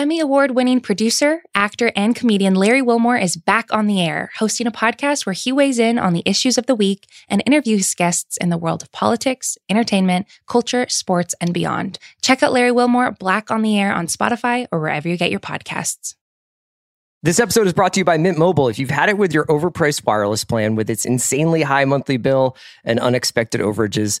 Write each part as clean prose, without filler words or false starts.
Emmy Award-winning producer, actor, and comedian Larry Wilmore is back on the air, hosting a podcast where he weighs in on the issues of the week and interviews guests in the world of politics, entertainment, culture, sports, and beyond. Check out Larry Wilmore, Black on the Air on Spotify or wherever you get your podcasts. This episode is brought to you by Mint Mobile. If you've had it with your overpriced wireless plan with its insanely high monthly bill and unexpected overages,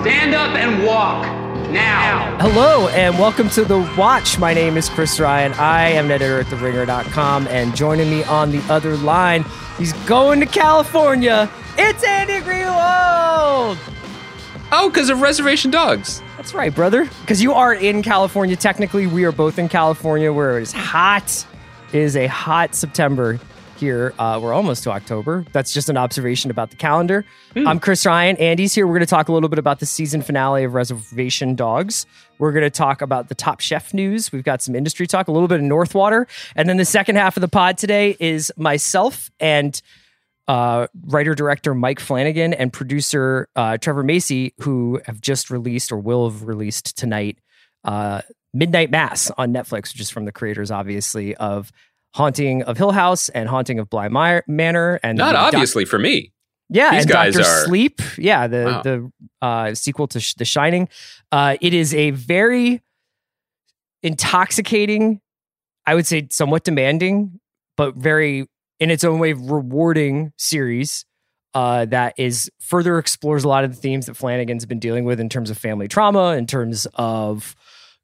Stand up and walk now. Hello and welcome to The Watch. My name is Chris Ryan. I am an editor at TheRinger.com, and joining me on the other line, he's going to California. It's Andy Greenwald. Oh, because of Reservation Dogs. That's right, brother. Because you are in California. Technically, we are both in California where it is hot. It is a hot September here. We're almost to October. That's just an observation about the calendar. I'm Chris Ryan. Andy's here. We're going to talk a little bit about the season finale of Reservation Dogs. We're going to talk about the Top Chef news. We've got some industry talk, a little bit of North Water. And then the second half of the pod today is myself and writer-director Mike Flanagan and producer Trevor Macy, who have just released or will have released tonight Midnight Mass on Netflix, which is from the creators, obviously, of Haunting of Hill House and Haunting of Bly Manor, and not obviously for me. Yeah, these and guys Dr. are Sleep. Yeah, the sequel to The Shining. It is a very intoxicating, I would say, somewhat demanding, but very in its own way rewarding series that is further explores a lot of the themes that Flanagan's been dealing with in terms of family trauma, in terms of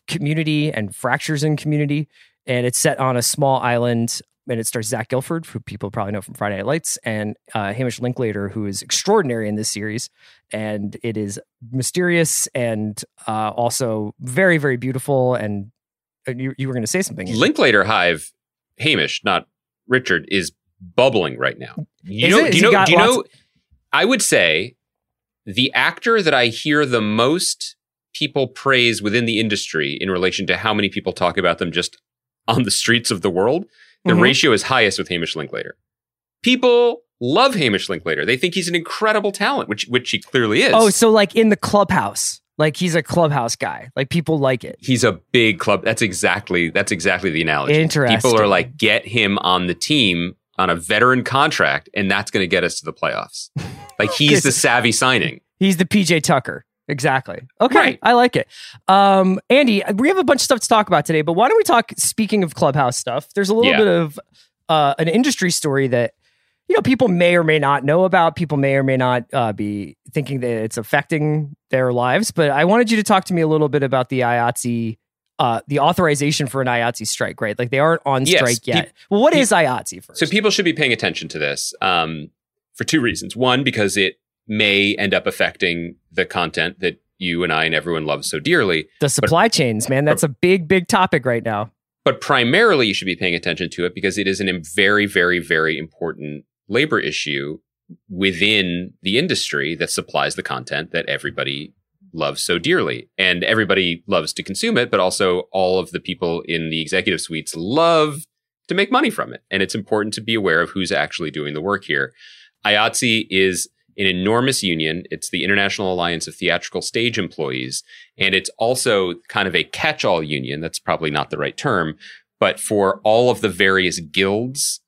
community and fractures in community. And it's set on a small island, and it stars Zach Gilford, who people probably know from Friday Night Lights, and Hamish Linklater, who is extraordinary in this series. And it is mysterious and also very, very beautiful. And you were going to say something. Linklater Hive, Hamish, not Richard, is bubbling right now. Do you know? I would say the actor that I hear the most people praise within the industry in relation to how many people talk about them just on the streets of the world, the ratio is highest with Hamish Linklater. People love Hamish Linklater. They think he's an incredible talent, which he clearly is. Oh, so like in the clubhouse, like he's a clubhouse guy. Like people like it. He's a big club. That's exactly the analogy. Interesting. People are like, get him on the team on a veteran contract, and that's going to get us to the playoffs. Like he's the savvy signing. He's the PJ Tucker. Exactly. Okay. Right. I like it. Andy, we have a bunch of stuff to talk about today, but why don't we talk, speaking of clubhouse stuff, there's a little bit of an industry story that, you know, people may or may not know about. People may or may not be thinking that it's affecting their lives, but I wanted you to talk to me a little bit about the IATSE, the authorization for an IATSE strike, right? Like they aren't on strike yet. Well, what is IATSE first? So people should be paying attention to this for two reasons. One, because it may end up affecting the content that you and I and everyone loves so dearly. The supply chains, man. That's a big, big topic right now. But primarily, you should be paying attention to it because it is a very, very, very important labor issue within the industry that supplies the content that everybody loves so dearly. And everybody loves to consume it, but also all of the people in the executive suites love to make money from it. And it's important to be aware of who's actually doing the work here. IATSE is an enormous union. It's the International Alliance of Theatrical Stage Employees. And it's also kind of a catch-all union. That's probably not the right term, but for all of the various guilds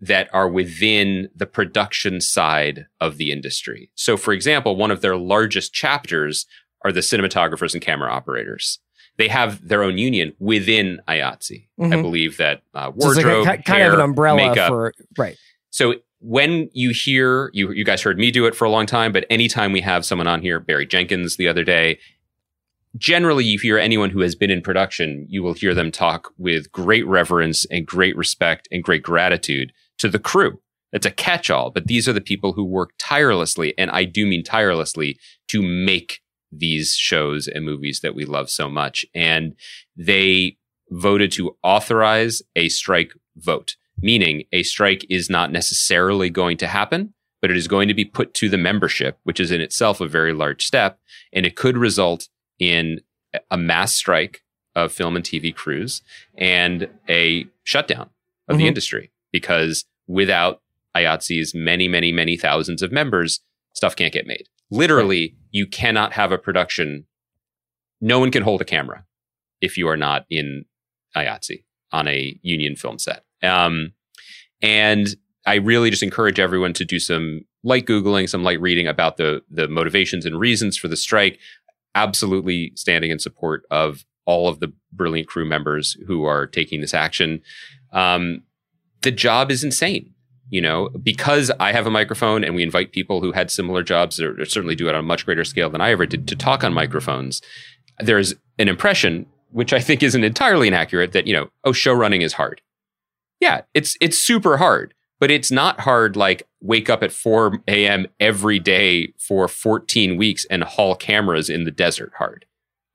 that are within the production side of the industry. So for example, one of their largest chapters are the cinematographers and camera operators. they have their own union within IATSE. Mm-hmm. I believe that wardrobe, so it's like kind hair, of an umbrella makeup. For right. So when you hear, you guys heard me do it for a long time, but anytime we have someone on here, Barry Jenkins the other day, generally you hear anyone who has been in production, you will hear them talk with great reverence and great respect and great gratitude to the crew. It's a catch-all, but these are the people who work tirelessly, and I do mean tirelessly, to make these shows and movies that we love so much. And they voted to authorize a strike vote, meaning a strike is not necessarily going to happen, but it is going to be put to the membership, which is in itself a very large step, and it could result in a mass strike of film and TV crews and a shutdown of the industry, because without IATSE's many, many, many thousands of members, stuff can't get made. Literally, you cannot have a production. No one can hold a camera if you are not in IATSE on a union film set. And I really just encourage everyone to do some light Googling, some light reading about the motivations and reasons for the strike. Absolutely standing in support of all of the brilliant crew members who are taking this action. The job is insane. You know, because I have a microphone and we invite people who had similar jobs, or certainly do it on a much greater scale than I ever did, to talk on microphones, there's an impression, which I think isn't entirely inaccurate, that, you know, oh, show running is hard. Yeah, it's super hard, but it's not hard like wake up at 4 a.m. every day for 14 weeks and haul cameras in the desert hard.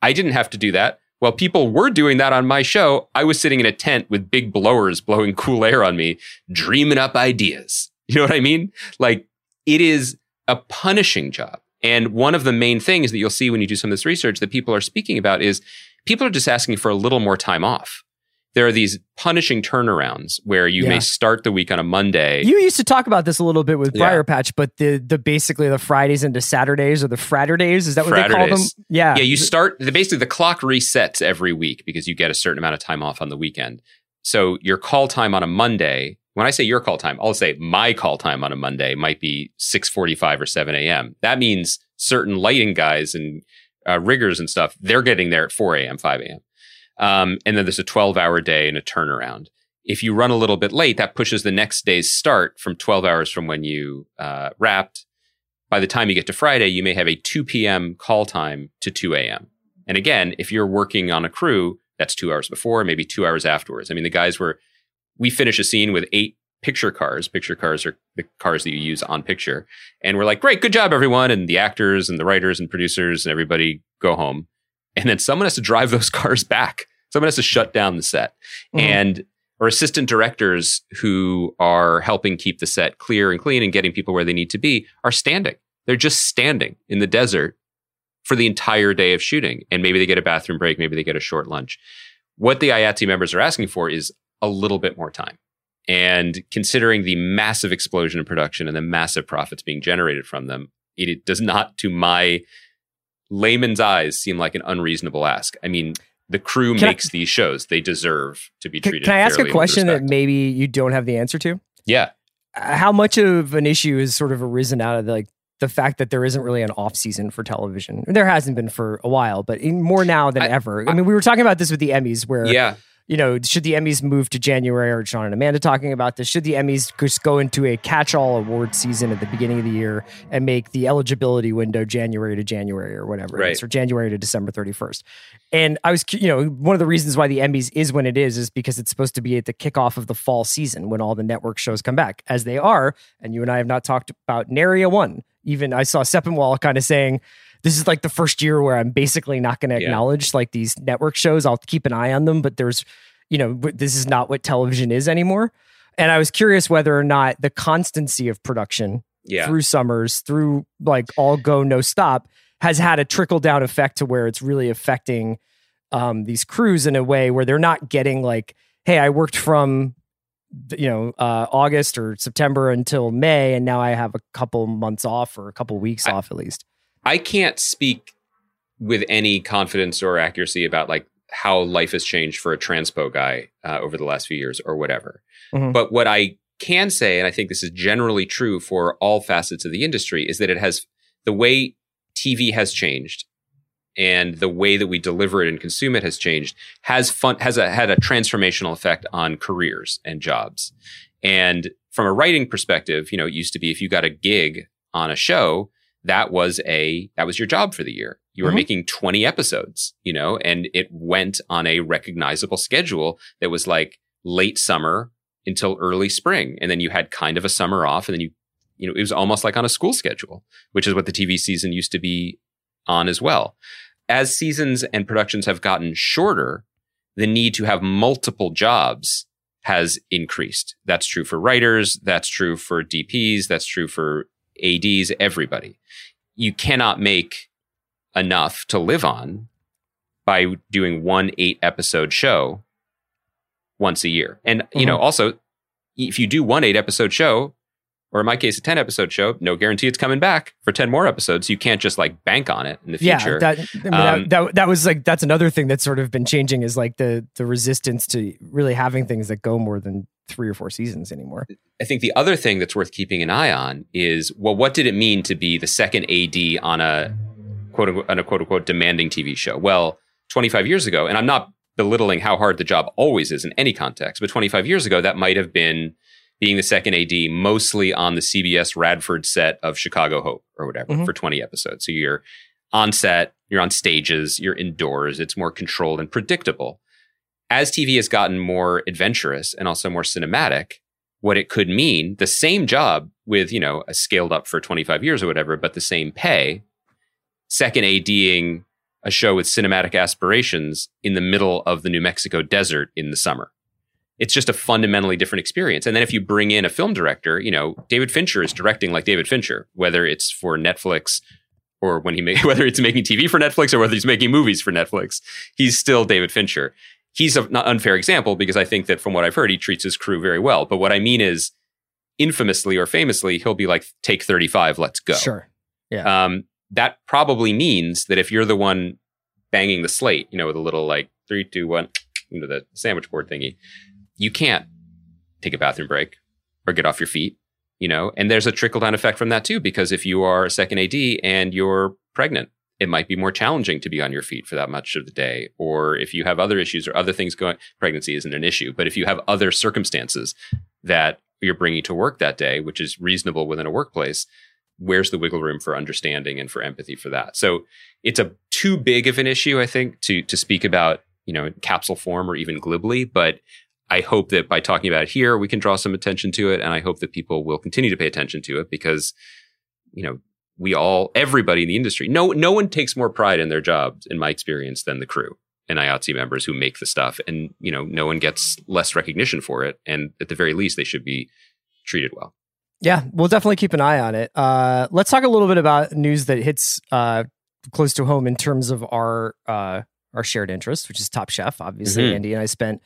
I didn't have to do that. While people were doing that on my show, I was sitting in a tent with big blowers blowing cool air on me, dreaming up ideas. You know what I mean? Like, it is a punishing job. And one of the main things that you'll see when you do some of this research that people are speaking about is people are just asking for a little more time off. There are these punishing turnarounds where you may start the week on a Monday. You used to talk about this a little bit with Briar Patch, but the basically the Fridays into Saturdays, or the Fratterdays, is that what they call them? Yeah. Yeah, you start, basically the clock resets every week because you get a certain amount of time off on the weekend. So your call time on a Monday, when I say your call time, I'll say my call time on a Monday might be 6:45 or 7 a.m. That means certain lighting guys and riggers and stuff, they're getting there at 4 a.m., 5 a.m. And then there's a 12-hour day and a turnaround. If you run a little bit late, that pushes the next day's start from 12 hours from when you wrapped. By the time you get to Friday, you may have a 2 p.m. call time to 2 a.m. And again, if you're working on a crew, that's 2 hours before, maybe 2 hours afterwards. I mean, the guys we finish a scene with 8 picture cars. Picture cars are the cars that you use on picture. And we're like, great, good job, everyone. And the actors and the writers and producers and everybody go home. And then someone has to drive those cars back. Someone has to shut down the set, and or assistant directors who are helping keep the set clear and clean and getting people where they need to be are standing. They're just standing in the desert for the entire day of shooting. And maybe they get a bathroom break. Maybe they get a short lunch. What the IATSE members are asking for is a little bit more time. And considering the massive explosion in production and the massive profits being generated from them, it does not, to my layman's eyes, seem like an unreasonable ask. I mean, the crew makes these shows. They deserve to be treated fairly. Can I ask a question that maybe you don't have the answer to? Yeah. How much of an issue has sort of arisen out of the fact that there isn't really an off season for television? There hasn't been for a while, but more now than ever. I mean, we were talking about this with the Emmys where, you know, should the Emmys move to January, or John and Amanda talking about this? Should the Emmys just go into a catch-all award season at the beginning of the year and make the eligibility window January to January or whatever it is, or January to December 31st? And I was, you know, one of the reasons why the Emmys is when it is because it's supposed to be at the kickoff of the fall season when all the network shows come back, as they are. And you and I have not talked about nary a one. Even I saw Seppenwall kind of saying, this is like the first year where I'm basically not going to acknowledge like these network shows. I'll keep an eye on them, but there's, you know, this is not what television is anymore. And I was curious whether or not the constancy of production through summers, through like all go, no stop, has had a trickle down effect to where it's really affecting these crews in a way where they're not getting like, hey, I worked from, you know, August or September until May, and now I have a couple months off or a couple weeks off at least. I can't speak with any confidence or accuracy about like how life has changed for a transpo guy over the last few years or whatever. Mm-hmm. But what I can say, and I think this is generally true for all facets of the industry, is that it has, the way TV has changed and the way that we deliver it and consume it has changed, has had a transformational effect on careers and jobs. And from a writing perspective, you know, it used to be if you got a gig on a show, that was your job for the year. You were making 20 episodes, you know, and it went on a recognizable schedule that was like late summer until early spring. And then you had kind of a summer off, and then you know, it was almost like on a school schedule, which is what the TV season used to be on as well. As seasons and productions have gotten shorter, the need to have multiple jobs has increased. That's true for writers. That's true for DPs. That's true for ADs, everybody. You cannot make enough to live on by doing 1 8-episode show once a year. And, you know, also, if you do 1 8-episode show, or in my case, a 10-episode show, no guarantee it's coming back for 10 more episodes. You can't just like bank on it in the future. Yeah, that was like, that's another thing that's sort of been changing, is like the resistance to really having things that go more than 3 or 4 seasons anymore. I think the other thing that's worth keeping an eye on is, well, what did it mean to be the second AD on a quote unquote demanding TV show? Well, 25 years ago, and I'm not belittling how hard the job always is in any context, but 25 years ago, that might have been being the second AD mostly on the CBS Radford set of Chicago Hope or whatever for 20 episodes. So you're on set, you're on stages, you're indoors. It's more controlled and predictable. As TV has gotten more adventurous and also more cinematic, what it could mean, the same job with, you know, a scaled up for 25 years or whatever, but the same pay, second ADing a show with cinematic aspirations in the middle of the New Mexico desert in the summer. It's just a fundamentally different experience. And then if you bring in a film director, you know, David Fincher is directing like David Fincher, whether it's for Netflix or whether it's making TV for Netflix or whether he's making movies for Netflix, he's still David Fincher. He's an unfair example because I think that from what I've heard, he treats his crew very well. But what I mean is, infamously or famously, he'll be like, take 35, let's go. Sure. Yeah. That probably means that if you're the one banging the slate, you know, with a little like 3, 2, 1, you know, the sandwich board thingy, you can't take a bathroom break or get off your feet, you know, and there's a trickle-down effect from that too, because if you are a second AD and you're pregnant, it might be more challenging to be on your feet for that much of the day. Or if you have other issues or other things going, pregnancy isn't an issue, but if you have other circumstances that you're bringing to work that day, which is reasonable within a workplace, where's the wiggle room for understanding and for empathy for that? So it's too big of an issue, I think, to speak about, you know, in capsule form or even glibly, but I hope that by talking about it here, we can draw some attention to it. And I hope that people will continue to pay attention to it because, you know, everybody in the industry, no one takes more pride in their jobs, in my experience, than the crew and IATSE members who make the stuff. And, you know, no one gets less recognition for it. And at the very least, they should be treated well. Yeah, we'll definitely keep an eye on it. Let's talk a little bit about news that hits close to home in terms of our shared interest, which is Top Chef. Obviously, Andy and I spent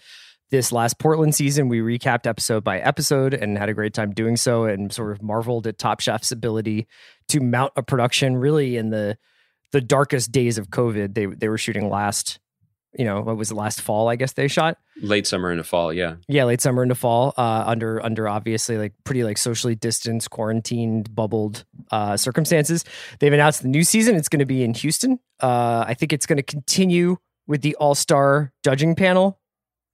this last Portland season, we recapped episode by episode and had a great time doing so, and sort of marveled at Top Chef's ability to mount a production really in the darkest days of COVID. They were shooting last, you know, what was the last fall, I guess they shot? Late summer into fall, yeah. Yeah, late summer into fall, under obviously like pretty like socially distanced, quarantined, bubbled circumstances. They've announced the new season. It's going to be in Houston. I think it's going to continue with the all-star judging panel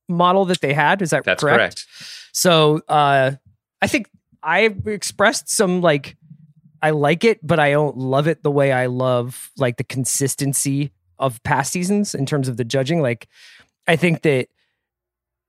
model that they had. Is that correct? That's correct. So I think I expressed some like, I like it, but I don't love it the way I love like the consistency of past seasons in terms of the judging. Like, I think that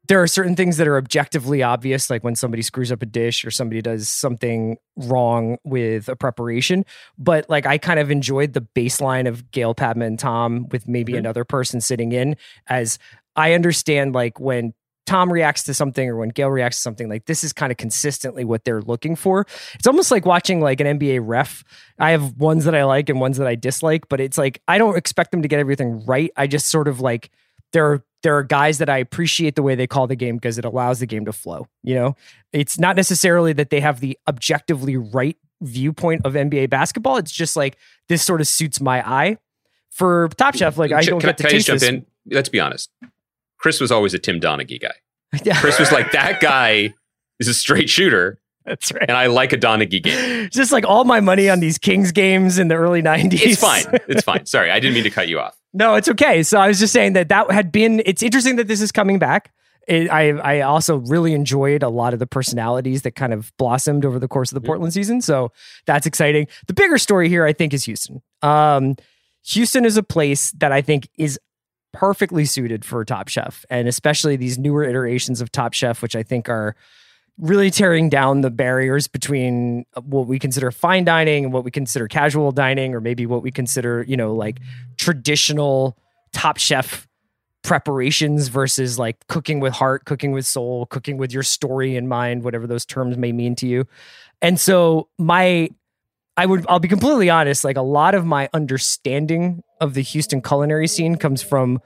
there are certain things that are objectively obvious, like when somebody screws up a dish or somebody does something wrong with a preparation. But like, I kind of enjoyed the baseline of Gail, Padma, and Tom with maybe another person sitting in, as I understand like when Tom reacts to something or when Gail reacts to something, like this is kind of consistently what they're looking for. It's almost like watching like an NBA ref. I have ones that I like and ones that I dislike, but it's like, I don't expect them to get everything right. I just sort of like, there are guys that I appreciate the way they call the game because it allows the game to flow. You know, it's not necessarily that they have the objectively right viewpoint of NBA basketball. It's just like, this sort of suits my eye. For Top Chef, like I don't get to taste this. In? Let's be honest. Chris was always a Tim Donaghy guy. Chris was like, that guy is a straight shooter. That's right. And I like a Donaghy game. It's just like all my money on these Kings games in the early 90s. It's fine. It's fine. Sorry, I didn't mean to cut you off. No, it's okay. So I was just saying that had been... It's interesting that this is coming back. I also really enjoyed a lot of the personalities that kind of blossomed over the course of the Portland season. So that's exciting. The bigger story here, I think, is Houston. Houston is a place that I think is perfectly suited for Top Chef, and especially these newer iterations of Top Chef, which I think are really tearing down the barriers between what we consider fine dining and what we consider casual dining, or maybe what we consider, you know, like traditional Top Chef preparations versus like cooking with heart, cooking with soul, cooking with your story in mind, whatever those terms may mean to you. And so I'll be completely honest, like a lot of my understanding of the Houston culinary scene comes from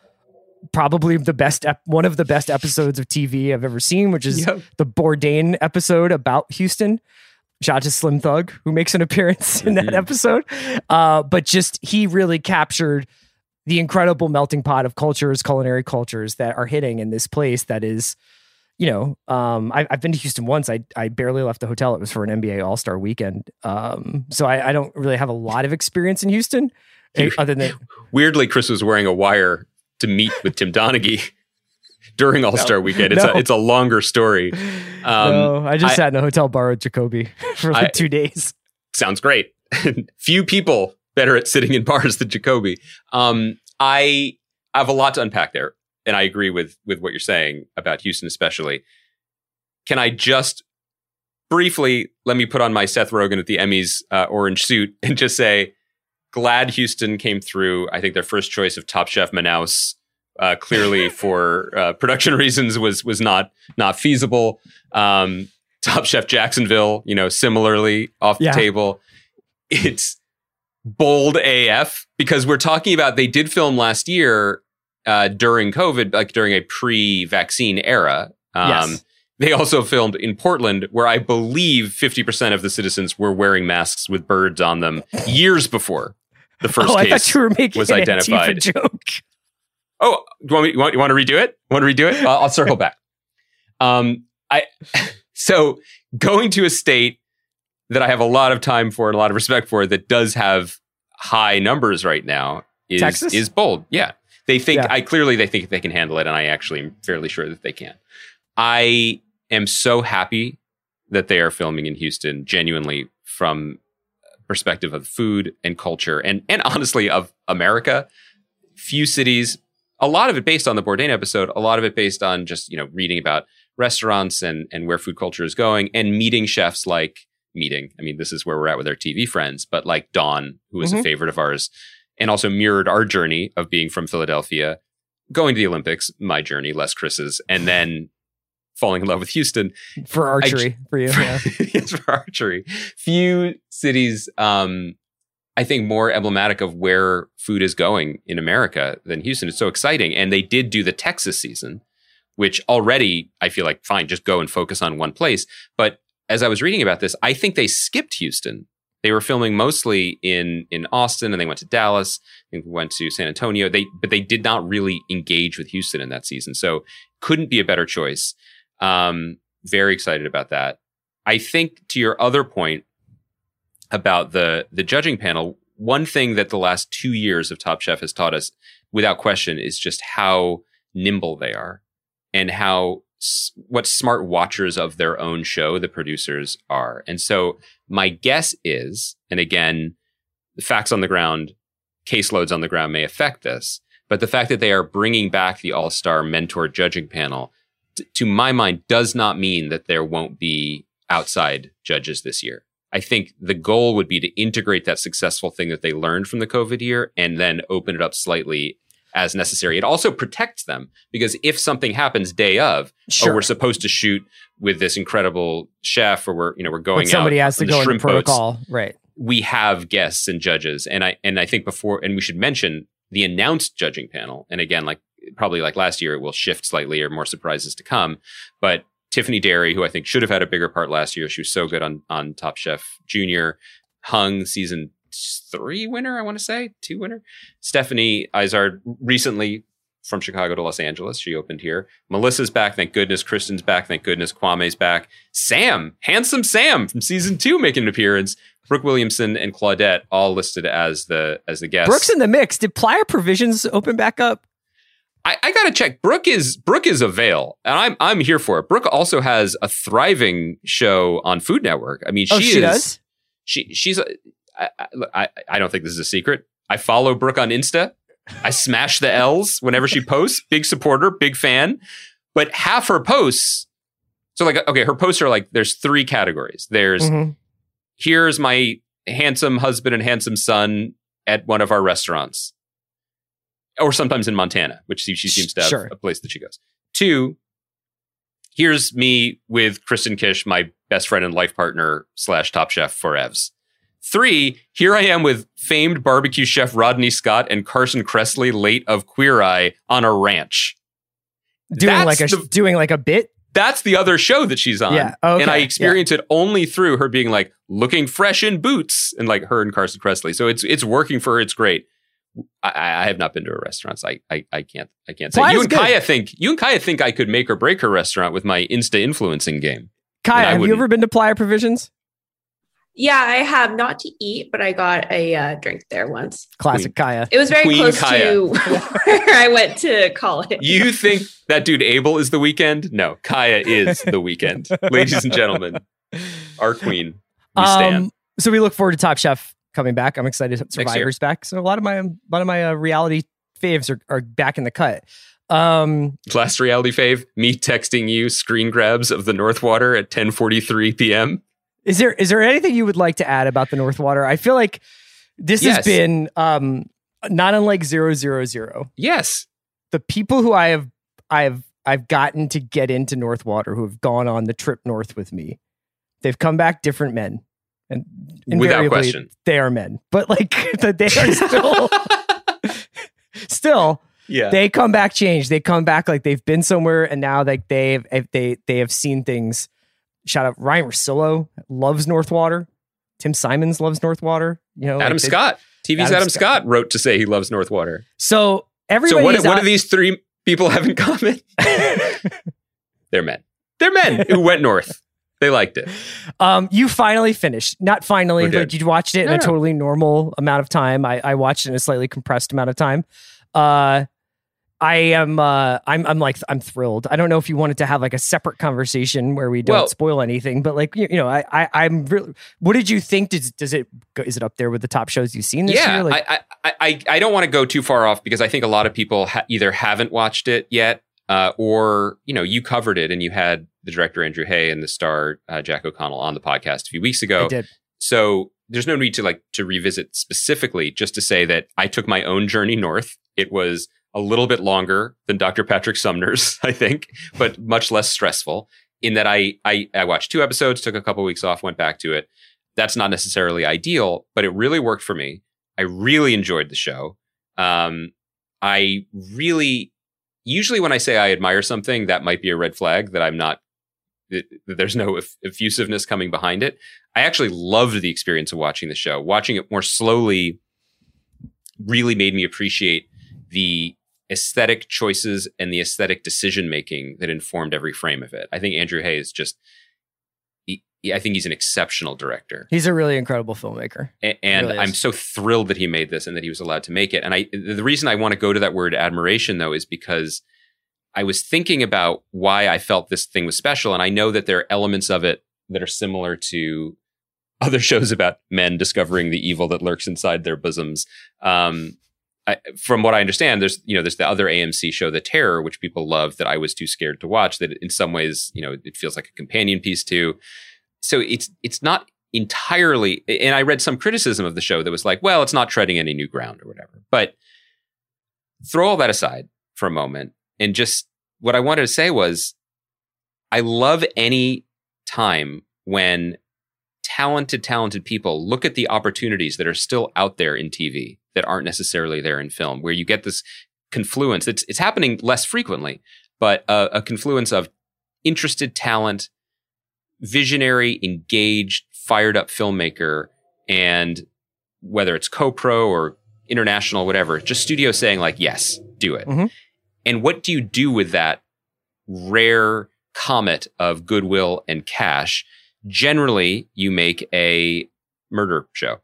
probably the best, one of the best episodes of TV I've ever seen, which is the Bourdain episode about Houston. Shout out to Slim Thug, who makes an appearance in that episode. But just, he really captured the incredible melting pot of cultures, culinary cultures that are hitting in this place that is, you know, I've been to Houston once. I barely left the hotel. It was for an NBA All-Star weekend. So I don't really have a lot of experience in Houston. Other than weirdly, Chris was wearing a wire to meet with Tim Donaghy during All-Star weekend. It's a longer story. I sat in a hotel bar with Jacoby for like 2 days. Sounds great. Few people better at sitting in bars than Jacoby. I have a lot to unpack there, and I agree with what you're saying about Houston especially. Can I just briefly, let me put on my Seth Rogen at the Emmys orange suit and just say, glad Houston came through. I think their first choice of Top Chef Manaus, clearly for production reasons, was not feasible. Top Chef Jacksonville, you know, similarly off the table. It's bold AF, because we're talking about, they did film last year during COVID, like during a pre-vaccine era. They also filmed in Portland, where I believe 50% of the citizens were wearing masks with birds on them years before the first case was identified. Joke. Oh, you want to redo it? Want to redo it? I'll circle back. So going to a state that I have a lot of time for and a lot of respect for that does have high numbers right now is Texas? Is bold. Yeah. They think they think they can handle it, and I actually am fairly sure that they can. I am so happy that they are filming in Houston, genuinely, from perspective of food and culture and honestly of America. Few cities, a lot of it based on the Bourdain episode, a lot of it based on just, you know, reading about restaurants and where food culture is going, and meeting chefs like I mean, this is where we're at with our TV friends, but like Dawn, who is a favorite of ours, and also mirrored our journey of being from Philadelphia, going to the Olympics, my journey, less Chris's, and then falling in love with Houston. For archery, for you. Yes, for archery. Few cities, I think, more emblematic of where food is going in America than Houston. It's so exciting. And they did do the Texas season, which already I feel like, fine, just go and focus on one place. But as I was reading about this, I think they skipped Houston. They were filming mostly in Austin, and they went to Dallas, and went to San Antonio. But they did not really engage with Houston in that season. So couldn't be a better choice. Very excited about that. I think to your other point about the judging panel, one thing that the last 2 years of Top Chef has taught us without question is just how nimble they are, and how what smart watchers of their own show the producers are. And so my guess is, and again, the facts on the ground, caseloads on the ground may affect this, but the fact that they are bringing back the all-star mentor judging panel, to my mind, does not mean that there won't be outside judges this year. I think the goal would be to integrate that successful thing that they learned from the COVID year and then open it up slightly as necessary. It also protects them, because if something happens day of, we're supposed to shoot with this incredible chef, or we're going out, somebody has to go in protocol, right? We have guests and judges, and I think before, and we should mention the announced judging panel. And again, like probably like last year, it will shift slightly, or more surprises to come. But Tiffany Derry, who I think should have had a bigger part last year, she was so good on Top Chef Junior, hung season 3 winner, I want to say 2 winner. Stephanie Izard recently from Chicago to Los Angeles. She opened here. Melissa's back, thank goodness. Kristen's back, thank goodness. Kwame's back. Sam, handsome Sam from season 2 making an appearance. Brooke Williamson and Claudette all listed as the guests. Brooke's in the mix. Did Playa Provisions open back up? I gotta check. Brooke is a veil, and I'm here for it. Brooke also has a thriving show on Food Network. I mean, she does. She's. I don't think this is a secret. I follow Brooke on Insta. I smash the L's whenever she posts. Big supporter, big fan. But half her posts. So like, okay, her posts are like, there's 3 categories. There's here's my handsome husband and handsome son at one of our restaurants. Or sometimes in Montana, which she seems to have a place that she goes. 2, here's me with Kristen Kish, my best friend and life partner / Top Chef forevs. 3, here I am with famed barbecue chef Rodney Scott and Carson Kressley, late of Queer Eye, on a ranch. Doing like a bit? That's the other show that she's on. Yeah, okay. And I experienced it only through her being like looking fresh in boots and like her and Carson Kressley. So it's working for her. It's great. I have not been to a restaurant, so I can't say. You and Kaya think I could make or break her restaurant with my Insta influencing game. Kaya, have you ever been to Playa Provisions? Yeah, I have, not to eat, but I got a drink there once. Classic Queen. Kaya. It was very Queen close Kaya. To where I went to college. You think that dude Abel is the weekend? No, Kaya is the weekend. Ladies and gentlemen, our queen, we stand. So we look forward to Top Chef coming back. I'm excited Survivor's back. So a lot of my reality faves are back in the cut. Last reality fave, me texting you screen grabs of The North Water at 10:43 p.m. Is there anything you would like to add about The North Water? I feel like this has been not unlike 000. Yes. The people who I've gotten to get into North Water, who have gone on the trip north with me, they've come back different men. And without question, they are men, but like they are still, yeah. They come back changed. They come back like they've been somewhere, and now like they have seen things. Shout out Ryan Russillo loves North Water. Tim Simons loves North Water. You know, Adam Scott wrote to say he loves North Water. So everybody. So what do these 3 people have in common? They're men. They're men who went north. They liked it. You finally finished. Not finally, but you watched it in a totally normal amount of time. I watched it in a slightly compressed amount of time. I'm thrilled. I don't know if you wanted to have like a separate conversation where we don't spoil anything, but like, you know, I'm really, what did you think? Is it up there with the top shows you've seen this year? Like, I don't want to go too far off because I think a lot of people either haven't watched it yet or, you know, you covered it and you had the director Andrew Hay and the star Jack O'Connell on the podcast a few weeks ago. I did. So there's no need to revisit specifically, just to say that I took my own journey north. It was a little bit longer than Dr. Patrick Sumner's, I think, but much less stressful in that I watched 2 episodes, took a couple weeks off, went back to it. That's not necessarily ideal, but it really worked for me. I really enjoyed the show. Usually when I say I admire something, that might be a red flag that I'm not, there's no effusiveness coming behind it. I actually loved the experience of watching the show. Watching it more slowly really made me appreciate the aesthetic choices and the aesthetic decision-making that informed every frame of it. I think Andrew Hay is just, I think he's an exceptional director. He's a really incredible filmmaker. And really I'm so thrilled that he made this and that he was allowed to make it. And the reason I want to go to that word admiration, though, is because I was thinking about why I felt this thing was special. And I know that there are elements of it that are similar to other shows about men discovering the evil that lurks inside their bosoms. From what I understand, there's the other AMC show, The Terror, which people love, that I was too scared to watch, that in some ways, you know, it feels like a companion piece to. So it's not entirely, and I read some criticism of the show that was like, well, it's not treading any new ground or whatever. But throw all that aside for a moment, and just what I wanted to say was, I love any time when talented people look at the opportunities that are still out there in TV that aren't necessarily there in film, where you get this confluence. It's happening less frequently, but a confluence of interested talent, visionary, engaged, fired up filmmaker, and whether it's co-pro or international, whatever, just studio saying like, yes, do it. Mm-hmm. And what do you do with that rare comet of goodwill and cash? Generally, you make a murder show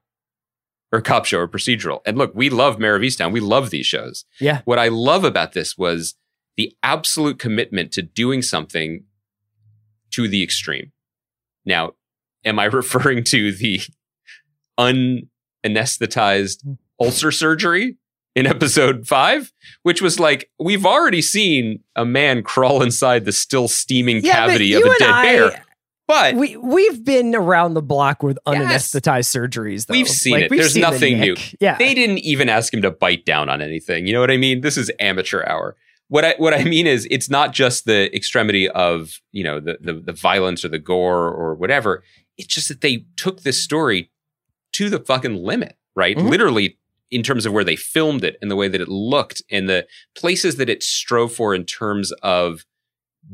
or a cop show or procedural. And look, we love Mayor of Easttown. We love these shows. Yeah. What I love about this was the absolute commitment to doing something to the extreme. Now, am I referring to the unanesthetized ulcer surgery in episode 5, which was like, we've already seen a man crawl inside the still steaming cavity of a dead bear. But we've been around the block with unanesthetized surgeries, though. We've seen it. There's nothing new. Yeah. They didn't even ask him to bite down on anything. You know what I mean? This is amateur hour. What I mean is, it's not just the extremity of, you know, the violence or the gore or whatever. It's just that they took this story to the fucking limit, right? Mm-hmm. Literally, in terms of where they filmed it and the way that it looked and the places that it strove for in terms of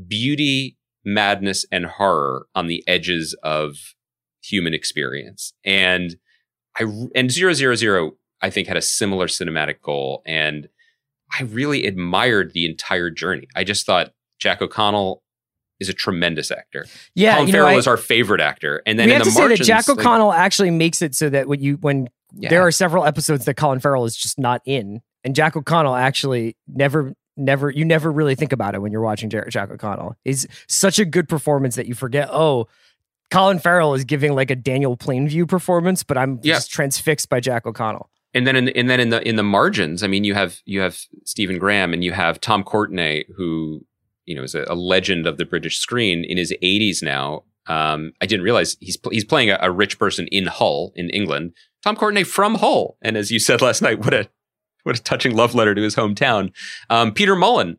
beauty, madness, and horror on the edges of human experience. And 000, I think, had a similar cinematic goal. And I really admired the entire journey. I just thought Jack O'Connell is a tremendous actor. Yeah, Colin Farrell is our favorite actor. And then we have to say that Jack O'Connell actually makes it so that there are several episodes that Colin Farrell is just not in, and Jack O'Connell actually never really think about it when you're watching Jack O'Connell. It's such a good performance that you forget, oh, Colin Farrell is giving like a Daniel Plainview performance, but I'm just transfixed by Jack O'Connell. And then in the margins, I mean, you have Stephen Graham and you have Tom Courtenay, who, you know, is a legend of the British screen in his 80s now. I didn't realize he's playing a rich person in Hull in England. Tom Courtenay from Hull. And as you said last night, what a touching love letter to his hometown. Peter Mullen,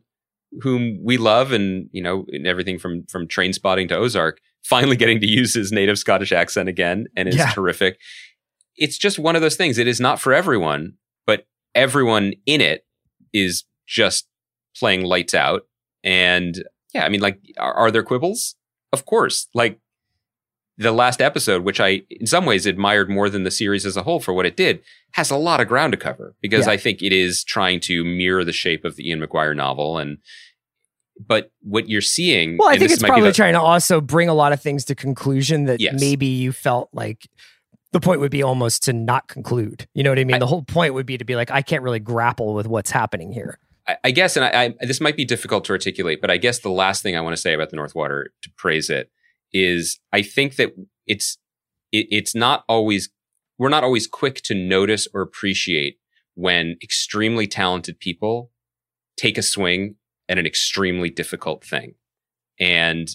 whom we love, and, you know, in everything from Trainspotting to Ozark, finally getting to use his native Scottish accent again, and is terrific. It's just one of those things. It is not for everyone, but everyone in it is just playing lights out. And yeah, I mean, like, are there quibbles? Of course. Like, the last episode, which I, in some ways, admired more than the series as a whole for what it did, has a lot of ground to cover, because I think it is trying to mirror the shape of the Ian McGuire novel. But what you're seeing... Well, I think it's probably trying to also bring a lot of things to conclusion that maybe you felt like the point would be almost to not conclude. You know what I mean? The whole point would be to be like, I can't really grapple with what's happening here. I guess, and I this might be difficult to articulate, but I guess the last thing I want to say about The North Water, to praise it, is I think that it's not always, we're not always quick to notice or appreciate when extremely talented people take a swing at an extremely difficult thing. And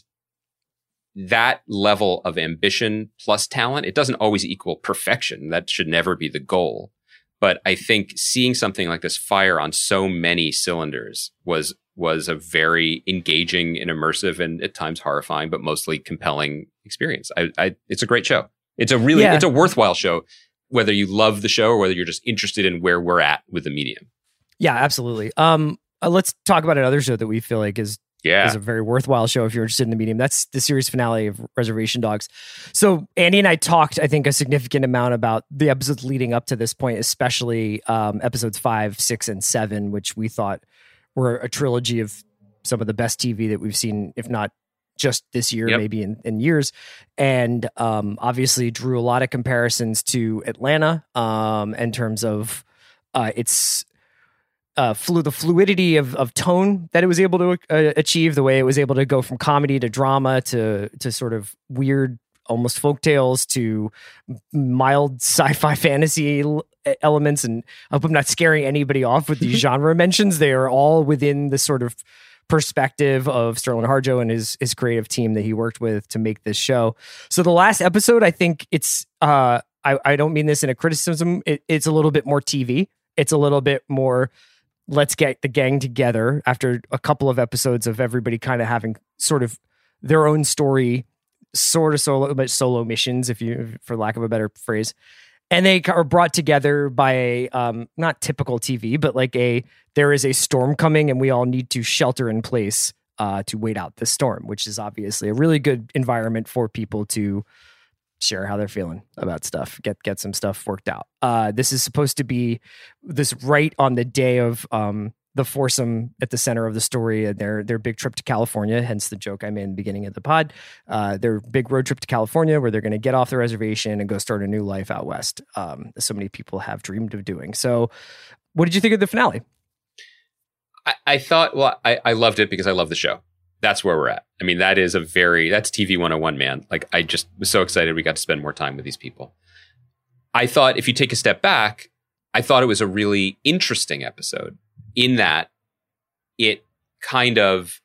that level of ambition plus talent, it doesn't always equal perfection. That should never be the goal. But I think seeing something like this fire on so many cylinders was a very engaging and immersive and at times horrifying, but mostly compelling experience. It's a great show. It's a worthwhile show, whether you love the show or whether you're just interested in where we're at with the medium. Yeah, absolutely. Let's talk about another show that we feel like is a very worthwhile show if you're interested in the medium. That's the series finale of Reservation Dogs. So Andy and I talked, I think, a significant amount about the episodes leading up to this point, especially episodes 5, 6, and 7, which we thought were a trilogy of some of the best TV that we've seen, if not just this year, maybe in years. And obviously drew a lot of comparisons to Atlanta in terms of its... the fluidity of tone that it was able to achieve, the way it was able to go from comedy to drama to sort of weird, almost folktales to mild sci-fi fantasy elements. And I hope I'm not scaring anybody off with these genre mentions. They are all within the sort of perspective of Sterling Harjo and his creative team that he worked with to make this show. So the last episode, I think it's, I don't mean this in a criticism. It's a little bit more TV. It's a little bit more... let's get the gang together after a couple of episodes of everybody kind of having sort of their own story, sort of solo missions, for lack of a better phrase. And they are brought together by a, not typical TV, but like there is a storm coming and we all need to shelter in place to wait out the storm, which is obviously a really good environment for people to share how they're feeling about stuff, get some stuff worked out. This is supposed to be this right on the day of the foursome at the center of the story, and their big trip to California, hence the joke I made in the beginning of the pod, their big road trip to California where they're going to get off the reservation and go start a new life out west, so many people have dreamed of doing. So what did you think of the finale? I loved it because I love the show. That's where we're at. I mean, that's TV 101, man. Like, I just was so excited we got to spend more time with these people. I thought, if you take a step back, I thought it was a really interesting episode in that it kind of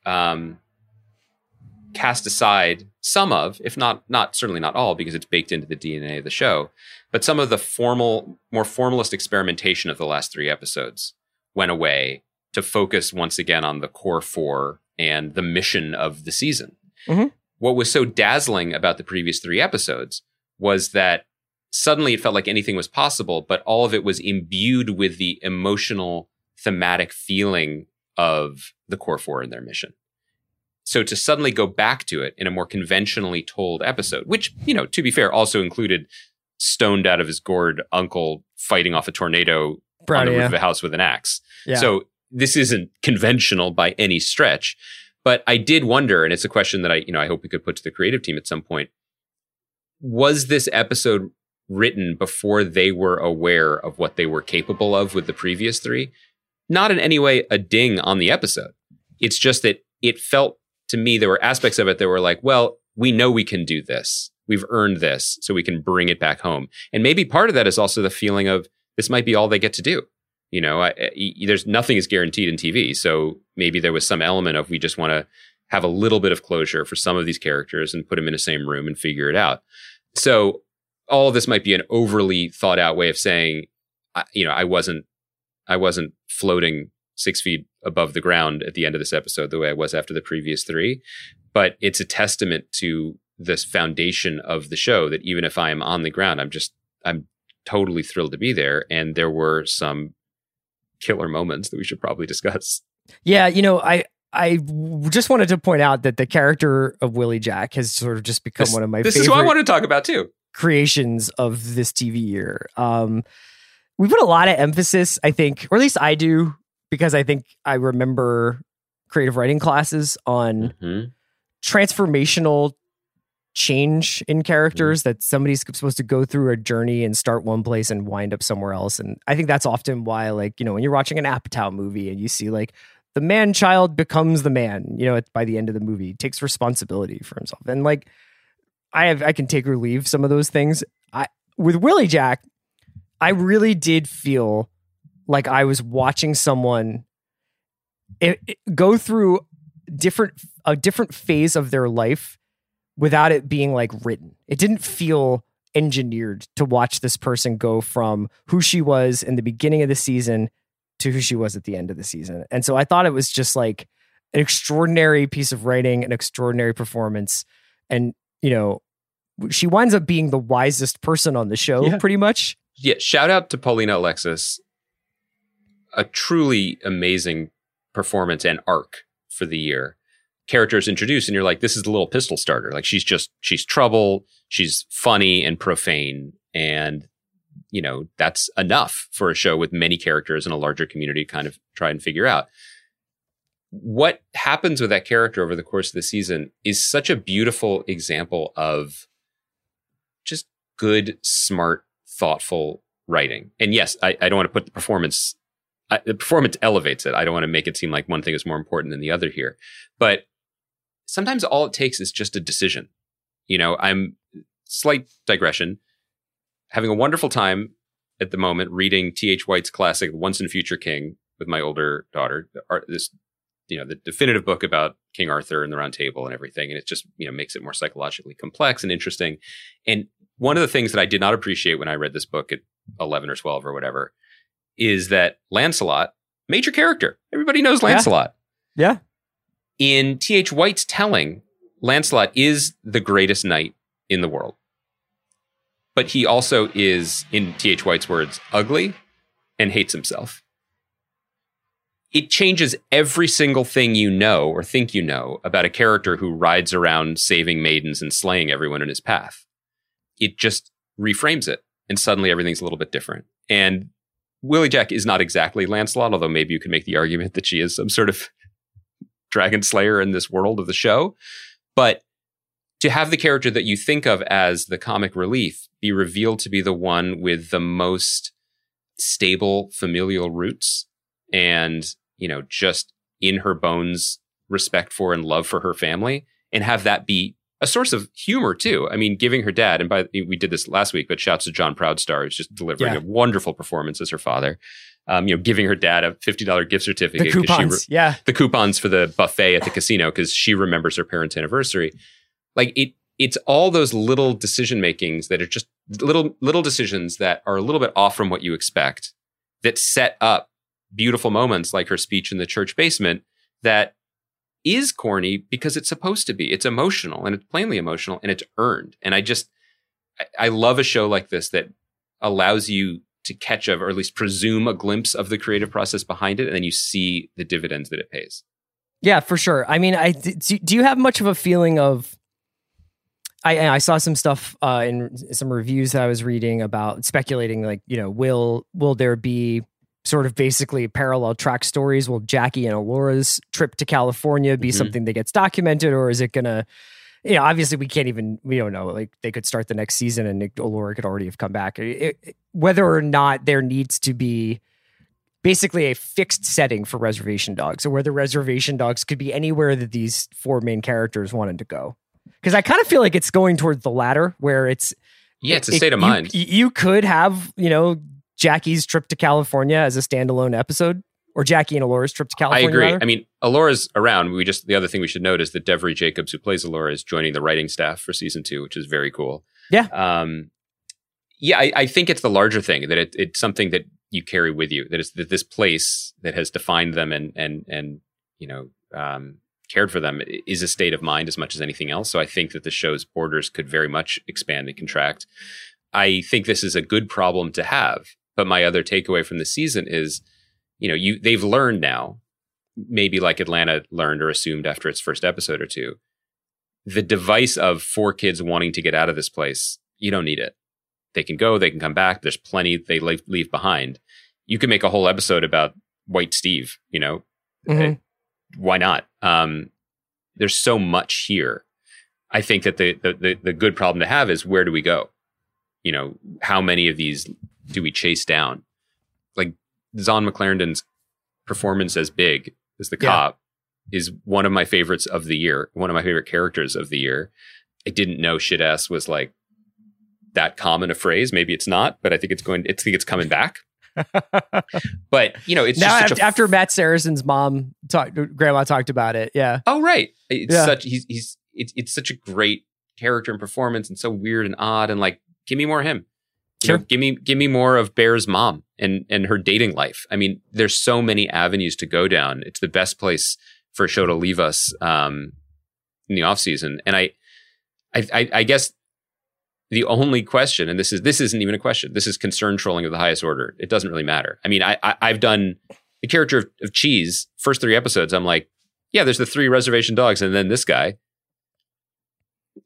cast aside some of, if not certainly not all, because it's baked into the DNA of the show, but some of the more formalist experimentation of the last three episodes went away to focus once again on the core four and the mission of the season. Mm-hmm. What was so dazzling about the previous three episodes was that suddenly it felt like anything was possible, but all of it was imbued with the emotional, thematic feeling of the core four and their mission. So to suddenly go back to it in a more conventionally told episode, which, to be fair, also included stoned out of his gourd uncle fighting off a tornado on the roof of a house with an axe. Yeah. So this isn't conventional by any stretch, but I did wonder, and it's a question that I hope we could put to the creative team at some point. Was this episode written before they were aware of what they were capable of with the previous three? Not in any way a ding on the episode. It's just that it felt to me, there were aspects of it that were like, well, we know we can do this. We've earned this, so we can bring it back home. And maybe part of that is also the feeling of this might be all they get to do. There's nothing is guaranteed in TV. So maybe there was some element of, we just want to have a little bit of closure for some of these characters and put them in the same room and figure it out. So all of this might be an overly thought out way of saying, I wasn't floating 6 feet above the ground at the end of this episode the way I was after the previous three. But it's a testament to this foundation of the show that even if I am on the ground, I'm totally thrilled to be there. And there were some killer moments that we should probably discuss. Yeah, I just wanted to point out that the character of Willie Jack has sort of just become one of my favorite. This is what I want to talk about too. Creations of this TV year. We put a lot of emphasis, I think, or at least I do, because I think I remember creative writing classes on transformational change in characters, that somebody's supposed to go through a journey and start one place and wind up somewhere else. And I think that's often why, when you're watching an Apatow movie and you see the man-child becomes the man, by the end of the movie, he takes responsibility for himself. And I can take or leave some of those things. With Willie Jack, I really did feel like I was watching someone go through a different phase of their life without it being written. It didn't feel engineered to watch this person go from who she was in the beginning of the season to who she was at the end of the season. And so I thought it was just an extraordinary piece of writing, an extraordinary performance. And, she winds up being the wisest person on the show, pretty much. Yeah, shout out to Paulina Alexis. A truly amazing performance and arc for the year. Characters introduced, and you're like, this is the little pistol starter. She's trouble, she's funny and profane. And, that's enough for a show with many characters and a larger community to kind of try and figure out. What happens with that character over the course of the season is such a beautiful example of just good, smart, thoughtful writing. And yes, I don't want to put the performance elevates it. I don't want to make it seem like one thing is more important than the other here. But sometimes all it takes is just a decision. Slight digression. Having a wonderful time at the moment reading T.H. White's classic Once and Future King with my older daughter. The definitive book about King Arthur and the Round Table and everything. And it just, makes it more psychologically complex and interesting. And one of the things that I did not appreciate when I read this book at 11 or 12 or whatever is that Lancelot, major character. Everybody knows Lancelot. Yeah. In T.H. White's telling, Lancelot is the greatest knight in the world. But he also is, in T.H. White's words, ugly and hates himself. It changes every single thing you know or think you know about a character who rides around saving maidens and slaying everyone in his path. It just reframes it, and suddenly everything's a little bit different. And Willie Jack is not exactly Lancelot, although maybe you could make the argument that she is some sort of dragon slayer in this world of the show. But to have the character that you think of as the comic relief be revealed to be the one with the most stable familial roots and, you know, just in her bones, respect for and love for her family, and have that be a source of humor too. I mean, giving her dad, and by we did this last week, but shouts to John Proudstar, who's just delivering a wonderful performance as her father. You know, giving her dad a $50 gift certificate. The coupons, the coupons for the buffet at the casino because she remembers her parents' anniversary. Like it's all those little decision makings that are just little decisions that are a little bit off from what you expect that set up beautiful moments like her speech in the church basement that is corny because it's supposed to be. It's emotional, and it's plainly emotional, and it's earned. And I love a show like this that allows you to catch of, or at least presume a glimpse of the creative process behind it. And then you see the dividends that it pays. Yeah, for sure. I mean, do you have much of a feeling of, I saw some stuff in some reviews that I was reading about speculating, like, you know, will there be sort of basically parallel track stories? Will Jackie and Alora's trip to California be something that gets documented, or is it going to, you know, obviously we don't know, like they could start the next season and Alora could already have come back. Whether or not there needs to be basically a fixed setting for Reservation Dogs, or whether Reservation Dogs could be anywhere that these four main characters wanted to go. Because I kind of feel like it's going towards the latter, where it's... Yeah, it's a state of mind. You could have, you know, Jackie's trip to California as a standalone episode, or Jackie and Alora's trip to California. I agree. Rather. I mean, Alora's around. The other thing we should note is that Devery Jacobs, who plays Alora, is joining the writing staff for season 2, which is very cool. Yeah. I think it's the larger thing, that it's something that you carry with you, that this place that has defined them and you know, cared for them is a state of mind as much as anything else. So I think that the show's borders could very much expand and contract. I think this is a good problem to have. But my other takeaway from the season is, you know, they've learned now, maybe like Atlanta learned or assumed after its first episode or two, the device of four kids wanting to get out of this place. You don't need it. They can go, they can come back. There's plenty they leave behind. You can make a whole episode about White Steve, you know, why not? There's so much here. I think that the good problem to have is, where do we go? You know, how many of these do we chase down? Like, Zahn McClarendon's performance as Big, as the cop, is one of my favorites of the year. One of my favorite characters of the year. I didn't know shit ass was like that common a phrase. Maybe it's not, but I think it's coming back. But, you know, it's now just after Matt Saracen's mom grandma talked about it. Yeah. Oh, right. It's such a great character and performance, and so weird and odd, and like, give me more of him. Sure. You know, give me more of Bear's mom and her dating life. I mean, there's so many avenues to go down. It's the best place for a show to leave us in the off season. And I guess the only question, and this isn't even a question, this is concern trolling of the highest order. It doesn't really matter. I mean, I've done the character of Cheese, first 3 episodes. I'm like, yeah, there's the 3 Reservation Dogs, and then this guy.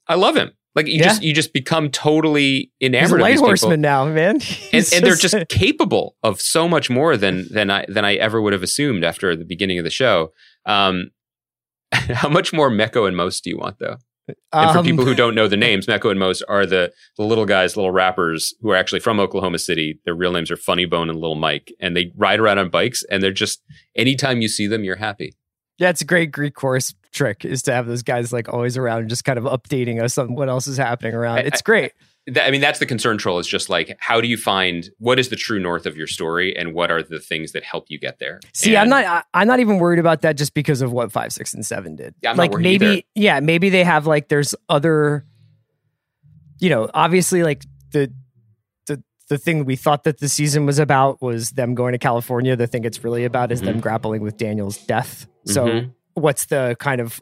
I love him. Like you just become totally enamored of these people. He's a light horseman now, man. And they're just capable of so much more than I ever would have assumed after the beginning of the show. How much more Mecco and Most do you want, though? And for people who don't know the names, Mecco and Most are the little guys, little rappers who are actually from Oklahoma City. Their real names are Funny Bone and Little Mike, and they ride around on bikes. And they're just, anytime you see them, you're happy. Yeah, it's a great Greek chorus trick, is to have those guys like always around and just kind of updating us on what else is happening around. It's great. I mean, that's the concern troll, is just like, how do you find what is the true north of your story, and what are the things that help you get there? See, I'm not even worried about that, just because of what 5, 6, and 7 did. Yeah, I'm like, not worried maybe either. Yeah, maybe they have like, there's other, you know, obviously like the thing we thought that the season was about was them going to California. The thing it's really about is them grappling with Daniel's death. So what's the kind of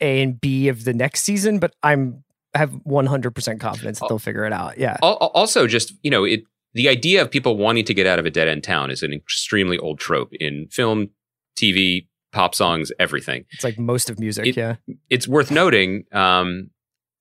A and B of the next season? But I have 100% confidence that they'll figure it out. Yeah. Also, just, you know, the idea of people wanting to get out of a dead end town is an extremely old trope in film, TV, pop songs, everything. It's like most of music. It's worth noting. And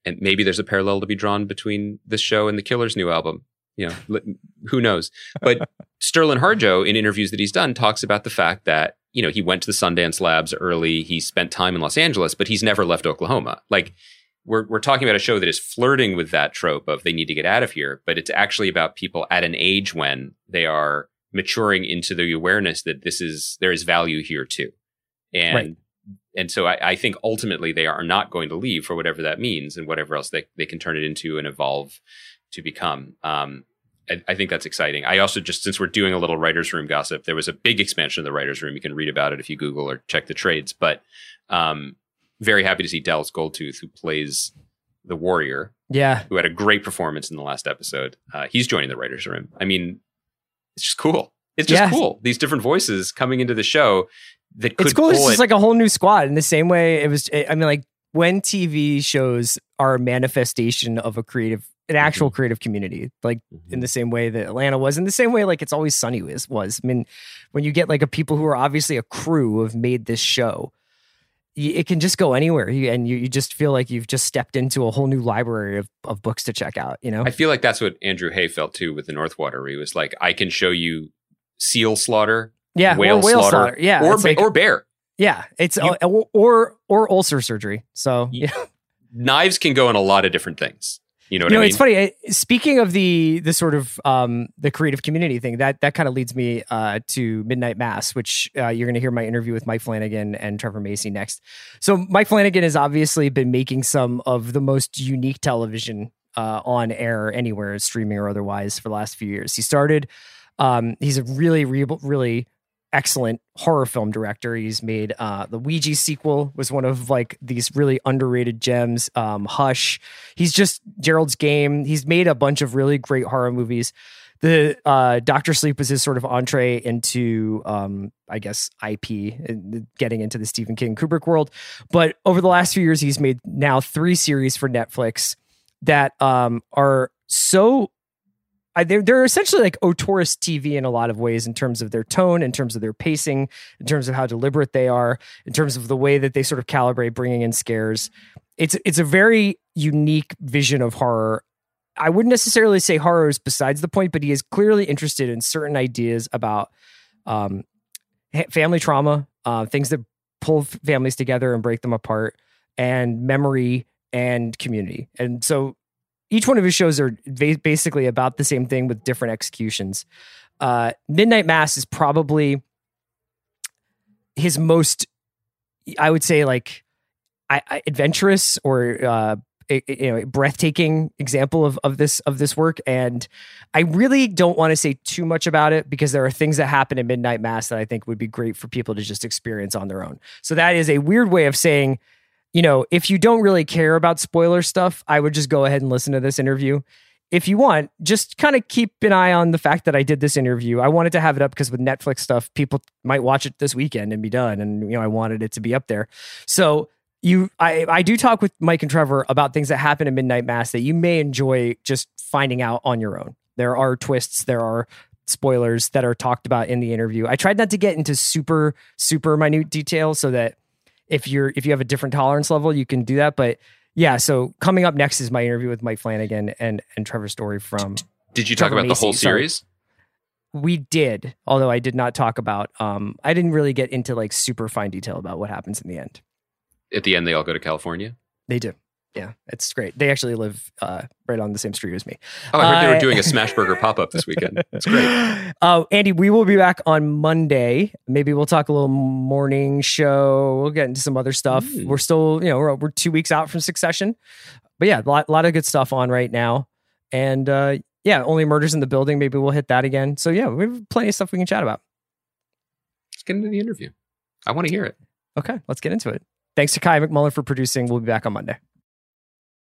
maybe there's a parallel to be drawn between this show and The Killer's new album. You know, who knows? But Sterling Harjo, in interviews that he's done, talks about the fact that, you know, he went to the Sundance Labs early. He spent time in Los Angeles, but he's never left Oklahoma. Like, we're talking about a show that is flirting with that trope of they need to get out of here, but it's actually about people at an age when they are maturing into the awareness that there is value here too. And right. And so I think ultimately they are not going to leave, for whatever that means and whatever else they can turn it into and evolve to become. I think that's exciting. I also just, since we're doing a little writer's room gossip, there was a big expansion of the writer's room. You can read about it if you Google or check the trades, but very happy to see Dallas Goldtooth, who plays the warrior. Yeah. Who had a great performance in the last episode. He's joining the writer's room. I mean, it's just cool. It's just cool. These different voices coming into the show that could. It's cool. It's just like a whole new squad in the same way. It was, I mean, like when TV shows are a manifestation of a creative, an actual creative community, like in the same way that Atlanta was, in the same way, like It's Always Sunny was. I mean, when you get like a people who are obviously a crew who have made this show, it can just go anywhere. And you just feel like you've just stepped into a whole new library of books to check out, you know? I feel like that's what Andrew Hay felt too with The North Water. He was like, I can show you seal slaughter, whale slaughter. Yeah, or bear. Yeah, it's or ulcer surgery. So knives can go in a lot of different things. You know what I mean? It's funny. Speaking of the sort of the creative community thing, that kind of leads me to Midnight Mass, which you're going to hear my interview with Mike Flanagan and Trevor Macy next. So Mike Flanagan has obviously been making some of the most unique television on air anywhere, streaming or otherwise, for the last few years. He started. He's a really, really excellent horror film director. He's made the Ouija sequel was one of like these really underrated gems. Hush. He's just Gerald's Game. He's made a bunch of really great horror movies. The Dr. Sleep was his sort of entree into, I guess, IP, getting into the Stephen King Kubrick world. But over the last few years, he's made now 3 series for Netflix that are so... They're essentially like auteurist TV in a lot of ways, in terms of their tone, in terms of their pacing, in terms of how deliberate they are, in terms of the way that they sort of calibrate bringing in scares. It's a very unique vision of horror. I wouldn't necessarily say horror is besides the point, but he is clearly interested in certain ideas about family trauma, things that pull families together and break them apart, and memory and community. And so each one of his shows are basically about the same thing with different executions. Midnight Mass is probably his most, I would say, like adventurous or breathtaking example of this work. And I really don't want to say too much about it, because there are things that happen in Midnight Mass that I think would be great for people to just experience on their own. So that is a weird way of saying, you know, if you don't really care about spoiler stuff, I would just go ahead and listen to this interview. If you want, just kind of keep an eye on the fact that I did this interview. I wanted to have it up because with Netflix stuff, people might watch it this weekend and be done. And, you know, I wanted it to be up there. So I do talk with Mike and Trevor about things that happen in Midnight Mass that you may enjoy just finding out on your own. There are twists. There are spoilers that are talked about in the interview. I tried not to get into super, super minute detail so that if you have a different tolerance level, you can do that. But yeah, so coming up next is my interview with Mike Flanagan and Trevor Story from. Did you talk about the whole series? We did, although I did not talk about. I didn't really get into like super fine detail about what happens in the end. At the end, they all go to California. They do. Yeah, it's great. They actually live right on the same street as me. Oh, I heard they were doing a Smashburger pop-up this weekend. It's great. Andy, we will be back on Monday. Maybe we'll talk a little morning show. We'll get into some other stuff. We're still, you know, we're 2 weeks out from Succession. But yeah, a lot of good stuff on right now. And Only Murders in the Building. Maybe we'll hit that again. So yeah, we have plenty of stuff we can chat about. Let's get into the interview. I want to hear it. Okay, let's get into it. Thanks to Kai McMullen for producing. We'll be back on Monday.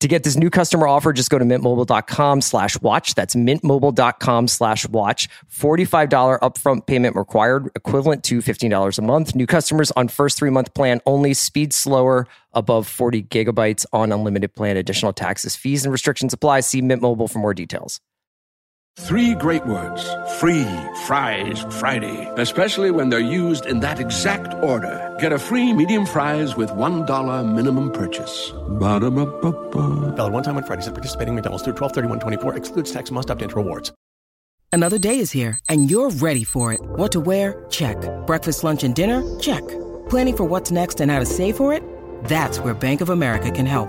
To get this new customer offer, just go to mintmobile.com/watch. That's mintmobile.com/watch. $45 upfront payment required, equivalent to $15 a month. New customers on first 3-month plan only. Speed slower, above 40 gigabytes on unlimited plan. Additional taxes, fees, and restrictions apply. See Mint Mobile for more details. 3 great words: free fries Friday, especially when they're used in that exact order. Get a free medium fries with $1 minimum purchase. Ba-da-ba-ba-ba. Valid one time on Fridays at participating McDonald's through 12/31/24. Excludes tax, must opt into rewards. Another day is here, and you're ready for it. What to wear? Check. Breakfast, lunch, and dinner? Check. Planning for what's next and how to save for it? That's where Bank of America can help.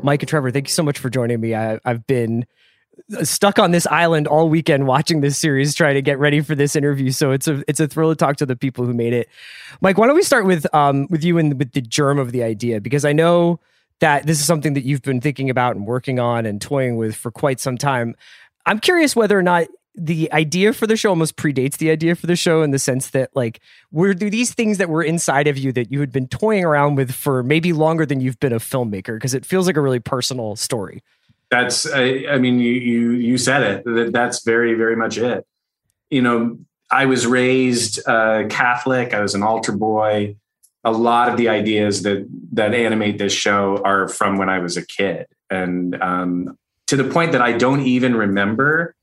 Mike and Trevor, thank you so much for joining me. I've been stuck on this island all weekend watching this series, trying to get ready for this interview. So it's a thrill to talk to the people who made it. Mike, why don't we start with you and with the germ of the idea? Because I know that this is something that you've been thinking about and working on and toying with for quite some time. I'm curious whether or not the idea for the show almost predates the idea for the show, in the sense that, like, were these things that were inside of you that you had been toying around with for maybe longer than you've been a filmmaker? Because it feels like a really personal story. That's, I mean, you said it. That's very, very much it. You know, I was raised Catholic. I was an altar boy. A lot of the ideas that animate this show are from when I was a kid. And to the point that I don't even remember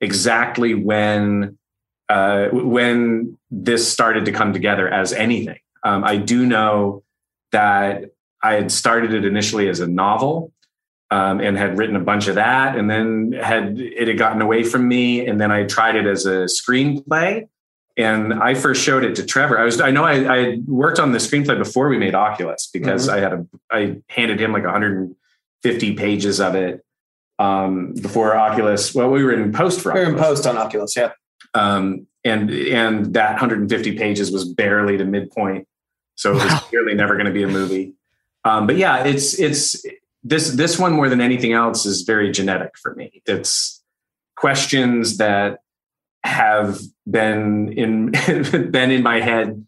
exactly when this started to come together as anything. I do know that I had started it initially as a novel and had written a bunch of that, and then it had gotten away from me, and then I tried it as a screenplay, and I first showed it to Trevor. I know I had worked on the screenplay before we made Oculus, because I handed him like 150 pages of it. Before Oculus, well, we were in post for Oculus. We were in post on Oculus, yeah. And that 150 pages was barely to midpoint, so it was clearly never going to be a movie. But yeah, it's this one more than anything else is very genetic for me. It's questions that have been in my head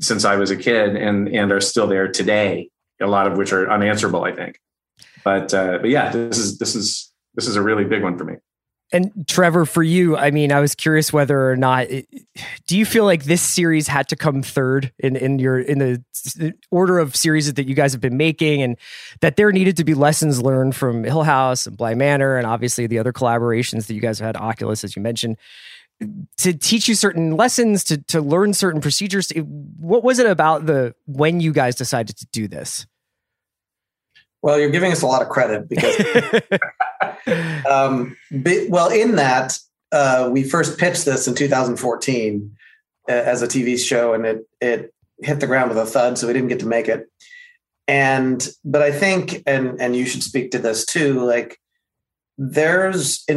since I was a kid and are still there today. A lot of which are unanswerable, I think. But yeah, this is a really big one for me. And Trevor, for you, I mean, I was curious whether or not, do you feel like this series had to come third in the order of series that you guys have been making, and that there needed to be lessons learned from Hill House and Bly Manor, and obviously the other collaborations that you guys have had, Oculus, as you mentioned, to teach you certain lessons, to learn certain procedures? What was it about when you guys decided to do this? Well, you're giving us a lot of credit because, we first pitched this in 2014 as a TV show, and it hit the ground with a thud, so we didn't get to make it. But I think, and you should speak to this too, like, in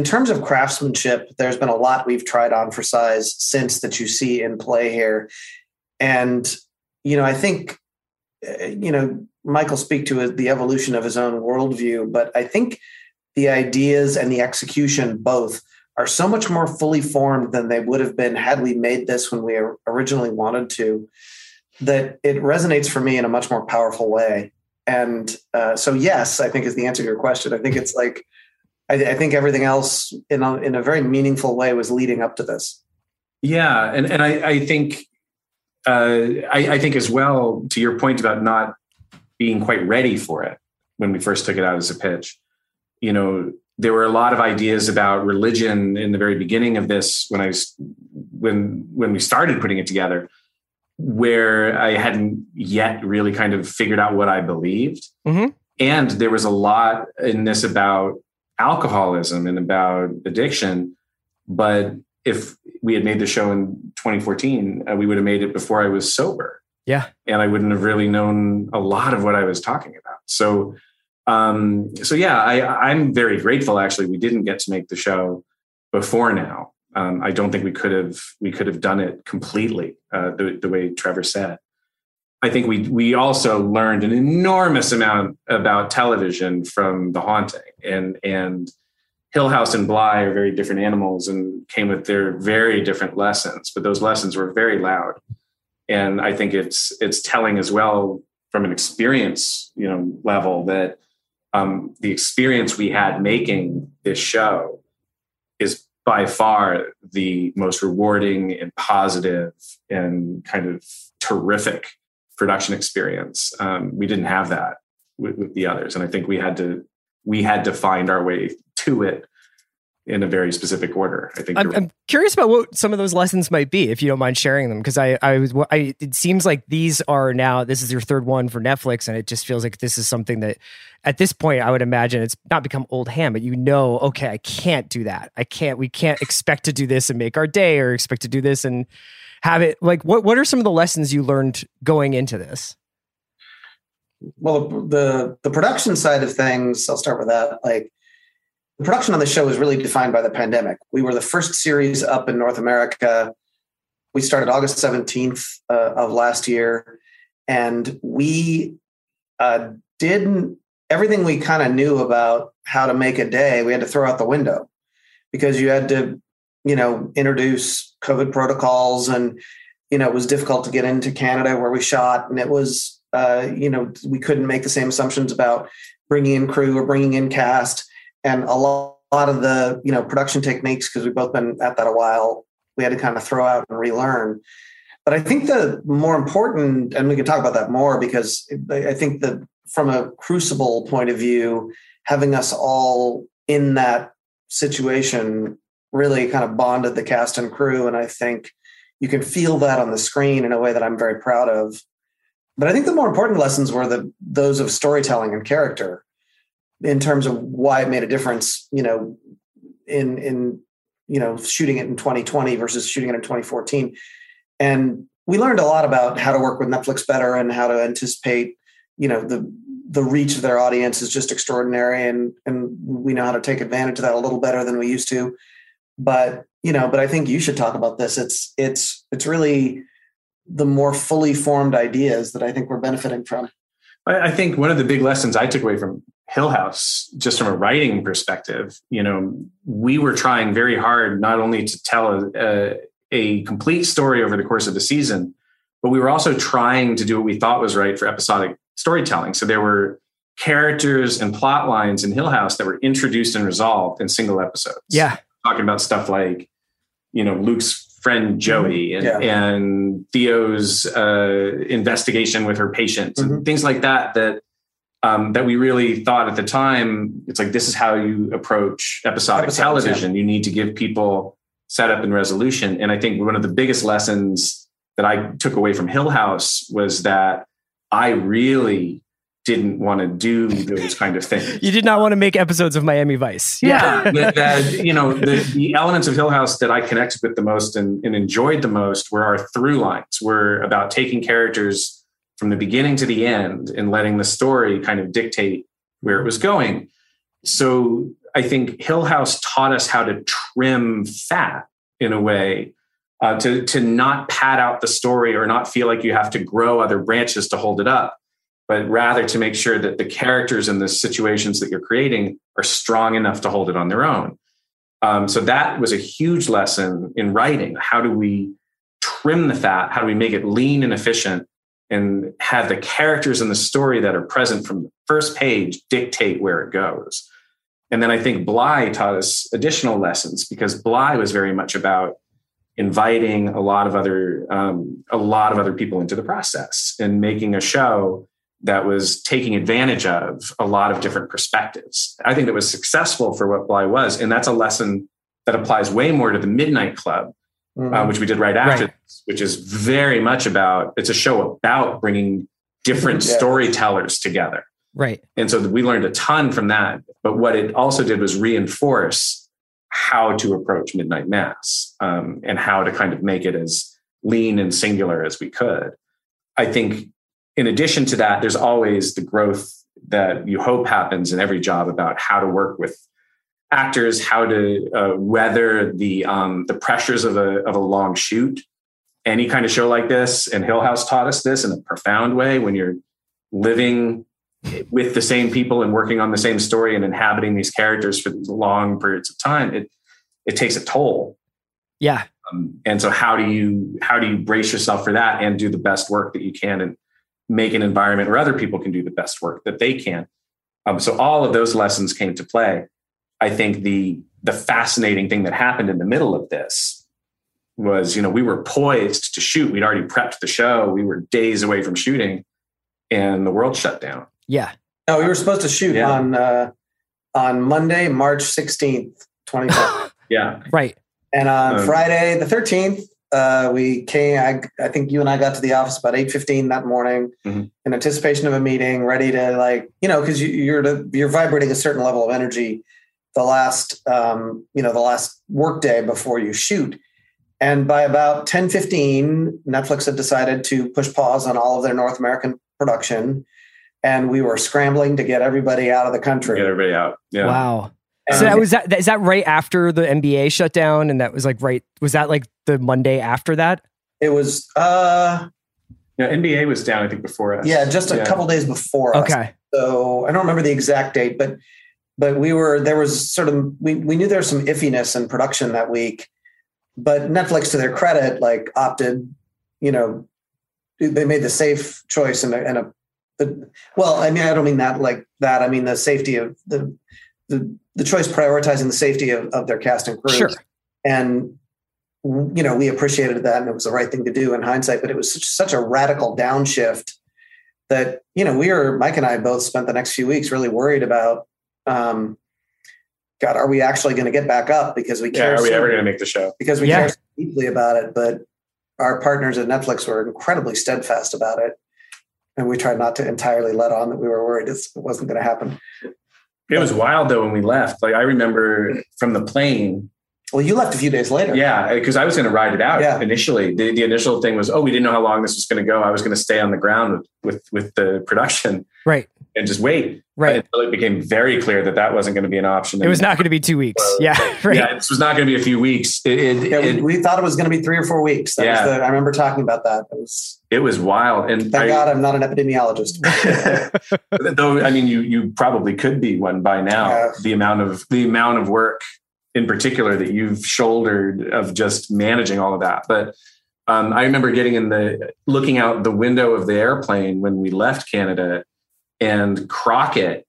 terms of craftsmanship, there's been a lot we've tried on for size since that you see in play here. And, you know, I think, you know, Michael speak to the evolution of his own worldview, but I think the ideas and the execution both are so much more fully formed than they would have been had we made this when we originally wanted to, that it resonates for me in a much more powerful way. And so yes, I think is the answer to your question. I think it's like, I think everything else in a very meaningful way was leading up to this. Yeah. And I think, I think as well, to your point about not being quite ready for it when we first took it out as a pitch, you know, there were a lot of ideas about religion in the very beginning of this when I was, when we started putting it together, where I hadn't yet really kind of figured out what I believed. Mm-hmm. And there was a lot in this about alcoholism and about addiction. But if we had made the show in 2014, we would have made it before I was sober. Yeah. And I wouldn't have really known a lot of what I was talking about. So, I'm very grateful. Actually, we didn't get to make the show before now. I don't think we could have done it completely the way Trevor said. I think we also learned an enormous amount about television from The Haunting, and Hill House and Bly are very different animals and came with their very different lessons. But those lessons were very loud, and I think it's telling as well from an experience level that the experience we had making this show is by far the most rewarding and positive and kind of terrific production experience. We didn't have that with the others. And I think we had to find our way to it in a very specific order. I think I'm curious about what some of those lessons might be, if you don't mind sharing them. Cause it seems like these are now, this is your third one for Netflix. And it just feels like this is something that at this point, I would imagine it's not become old hand, but okay, I can't do that. We can't expect to do this and make our day, or expect to do this and have it. Like, what are some of the lessons you learned going into this? Well, the production side of things, I'll start with that. Like, the production on the show was really defined by the pandemic. We were the first series up in North America. We started August 17th of last year, and we didn't, everything we kind of knew about how to make a day, we had to throw out the window, because you had to, introduce COVID protocols, and, it was difficult to get into Canada where we shot, and it was, we couldn't make the same assumptions about bringing in crew or bringing in cast. And a lot of the, production techniques, because we've both been at that a while, we had to kind of throw out and relearn. But I think the more important, and we can talk about that more, because I think that from a crucible point of view, having us all in that situation really kind of bonded the cast and crew. And I think you can feel that on the screen in a way that I'm very proud of. But I think the more important lessons were those of storytelling and character, in terms of why it made a difference, in shooting it in 2020 versus shooting it in 2014. And we learned a lot about how to work with Netflix better, and how to anticipate, the reach of their audience is just extraordinary. And we know how to take advantage of that a little better than we used to, but I think you should talk about this. It's really the more fully formed ideas that I think we're benefiting from. I think one of the big lessons I took away from Hill House, just from a writing perspective, we were trying very hard not only to tell a complete story over the course of the season, but we were also trying to do what we thought was right for episodic storytelling. So there were characters and plot lines in Hill House that were introduced and resolved in single episodes. Yeah, talking about stuff like, Luke's friend Joey and Theo's investigation with her patients, mm-hmm. and things like that. That we really thought at the time, it's like, this is how you approach episodic television. Yeah. You need to give people setup and resolution. And I think one of the biggest lessons that I took away from Hill House was that I really didn't want to do those kind of things. You did not want to make episodes of Miami Vice. Yeah. The elements of Hill House that I connected with the most and enjoyed the most were our through lines, were about taking characters from the beginning to the end and letting the story kind of dictate where it was going. So I think Hill House taught us how to trim fat in a way, to not pad out the story or not feel like you have to grow other branches to hold it up, but rather to make sure that the characters and the situations that you're creating are strong enough to hold it on their own. So that was a huge lesson in writing. How do we trim the fat? How do we make it lean and efficient, and have the characters in the story that are present from the first page dictate where it goes? And then I think Bly taught us additional lessons, because Bly was very much about inviting a lot of other people into the process and making a show that was taking advantage of a lot of different perspectives. I think that was successful for what Bly was. And that's a lesson that applies way more to the Midnight Club, which we did right after this, which is very much about, it's a show about bringing different storytellers together. Right. And so we learned a ton from that. But what it also did was reinforce how to approach Midnight Mass and how to kind of make it as lean and singular as we could. I think in addition to that, there's always the growth that you hope happens in every job about how to work with actors, how to weather the pressures of a long shoot. Any kind of show like this, and Hill House taught us this in a profound way, when you're living with the same people and working on the same story and inhabiting these characters for these long periods of time, it takes a toll. Yeah. And so how do you brace yourself for that and do the best work that you can and make an environment where other people can do the best work that they can? So all of those lessons came to play. I think the fascinating thing that happened in the middle of this was, we were poised to shoot. We'd already prepped the show. We were days away from shooting and the world shut down. Yeah. No, we were supposed to shoot on Monday, March 16th, 2020. Yeah. Right. And on Friday the 13th, we came, I think you and I got to the office about 8:15 that morning in anticipation of a meeting, ready to because you're vibrating a certain level of energy the last work day before you shoot. And by about 10:15, Netflix had decided to push pause on all of their North American production. And we were scrambling to get everybody out of the country. Get everybody out. Yeah. Wow. So that was that. Is that right after the NBA shutdown? And that was was that the Monday after that? It was. NBA was down, I think, before us. Yeah, just a couple days before us. Okay. So I don't remember the exact date, but we knew there was some iffiness in production that week. But Netflix, to their credit, opted. They made the safe choice and a. Well, I mean, I don't mean that like that. I mean the safety of the choice prioritizing the safety of their cast and crew. Sure. And we appreciated that, and it was the right thing to do in hindsight. But it was such a radical downshift that Mike and I both spent the next few weeks really worried about. God, are we actually going to get back up? Because we care. Are we ever going to make the show? Because we care so deeply about it. But our partners at Netflix were incredibly steadfast about it. And we tried not to entirely let on that we were worried it wasn't going to happen. It was wild, though, when we left. I remember from the plane. Well, you left a few days later. Yeah, because I was going to ride it out initially. The initial thing was, we didn't know how long this was going to go. I was going to stay on the ground with the production. Right. And just wait. Right. Until it became very clear that wasn't going to be an option. It was not going to be 2 weeks. Yeah. Right. Yeah, this was not going to be a few weeks. We thought it was going to be 3 or 4 weeks. I remember talking about that. It was wild. And thank God I'm not an epidemiologist. Though, you probably could be one by now. The amount of work in particular that you've shouldered of just managing all of that. But I remember looking out the window of the airplane when we left Canada. And Crockett,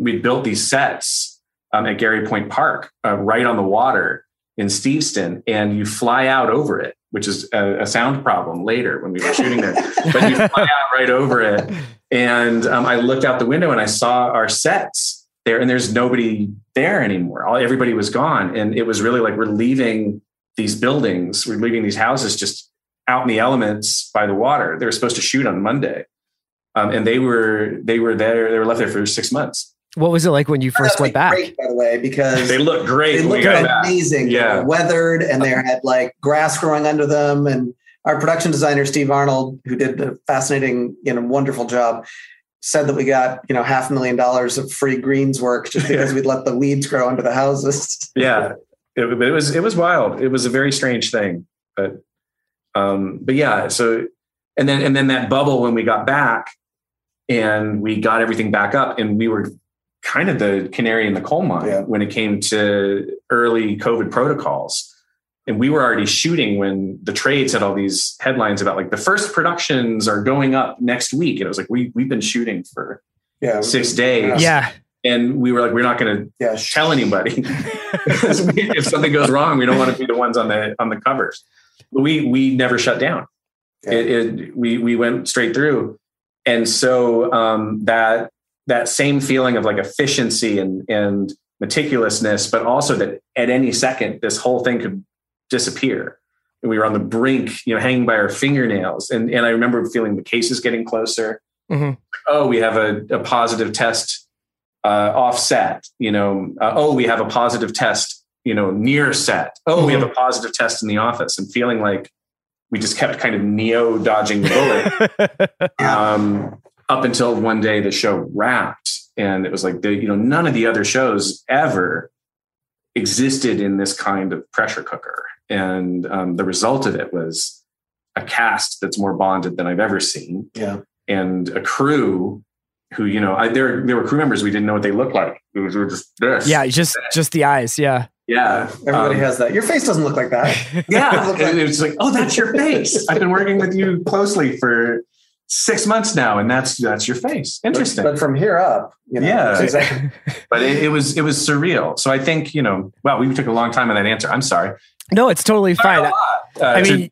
we built these sets at Gary Point Park, right on the water in Steveston, and you fly out over it, which is a sound problem later when we were shooting there. But you fly out right over it, and I looked out the window and I saw our sets there, and there's nobody there anymore. Everybody was gone, and it was really we're leaving these buildings, we're leaving these houses just out in the elements by the water. They were supposed to shoot on Monday. And they were there. They were left there for 6 months. What was it like when you first went back? Great, by the way, because they looked great. They looked amazing. Yeah, they were weathered, and they had grass growing under them. And our production designer Steve Arnold, who did a fascinating, wonderful job, said that we got $500,000 of free greens work just because we'd let the weeds grow under the houses. Yeah, it was wild. It was a very strange thing, but yeah. So and then that bubble when we got back. And we got everything back up, and we were kind of the canary in the coal mine when it came to early COVID protocols. And we were already shooting when the trades had all these headlines about the first productions are going up next week. And it was we've been shooting for 6 days. Yeah. And we were we're not going to tell anybody if something goes wrong, we don't want to be the ones on the covers. But we never shut down. We went straight through. And so that same feeling of like efficiency and meticulousness, but also that at any second, this whole thing could disappear. And we were on the brink, hanging by our fingernails. And I remember feeling the cases getting closer. Mm-hmm. Oh, we have a positive test offset, oh, we have a positive test, near set. Oh, mm-hmm. We have a positive test in the office, and feeling like we just kept kind of neo dodging the bullet up until one day the show wrapped. And it was like, none of the other shows ever existed in this kind of pressure cooker. And the result of it was a cast that's more bonded than I've ever seen. Yeah. And a crew who, there were crew members we didn't know what they looked like. It was just this. Yeah, just the eyes. Yeah. Yeah. Everybody has that. Your face doesn't look like that. Yeah. It's like, oh, that's your face. I've been working with you closely for 6 months now, and that's your face. Interesting. But from here up, yeah. Exactly. But it was surreal. So I think, wow, we took a long time on that answer. I'm sorry. No, it's totally fine. I mean,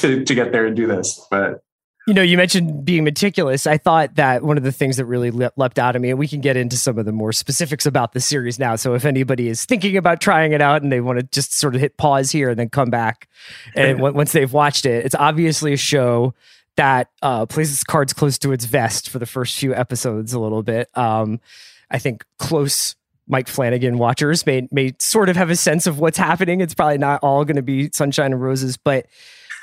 to get there and do this, but. You mentioned being meticulous. I thought that one of the things that really leapt out at me, and we can get into some of the more specifics about the series now. So if anybody is thinking about trying it out and they want to just sort of hit pause here and then come back, and once they've watched it, it's obviously a show that plays its cards close to its vest for the first few episodes a little bit. I think close Mike Flanagan watchers may sort of have a sense of what's happening. It's probably not all going to be sunshine and roses, but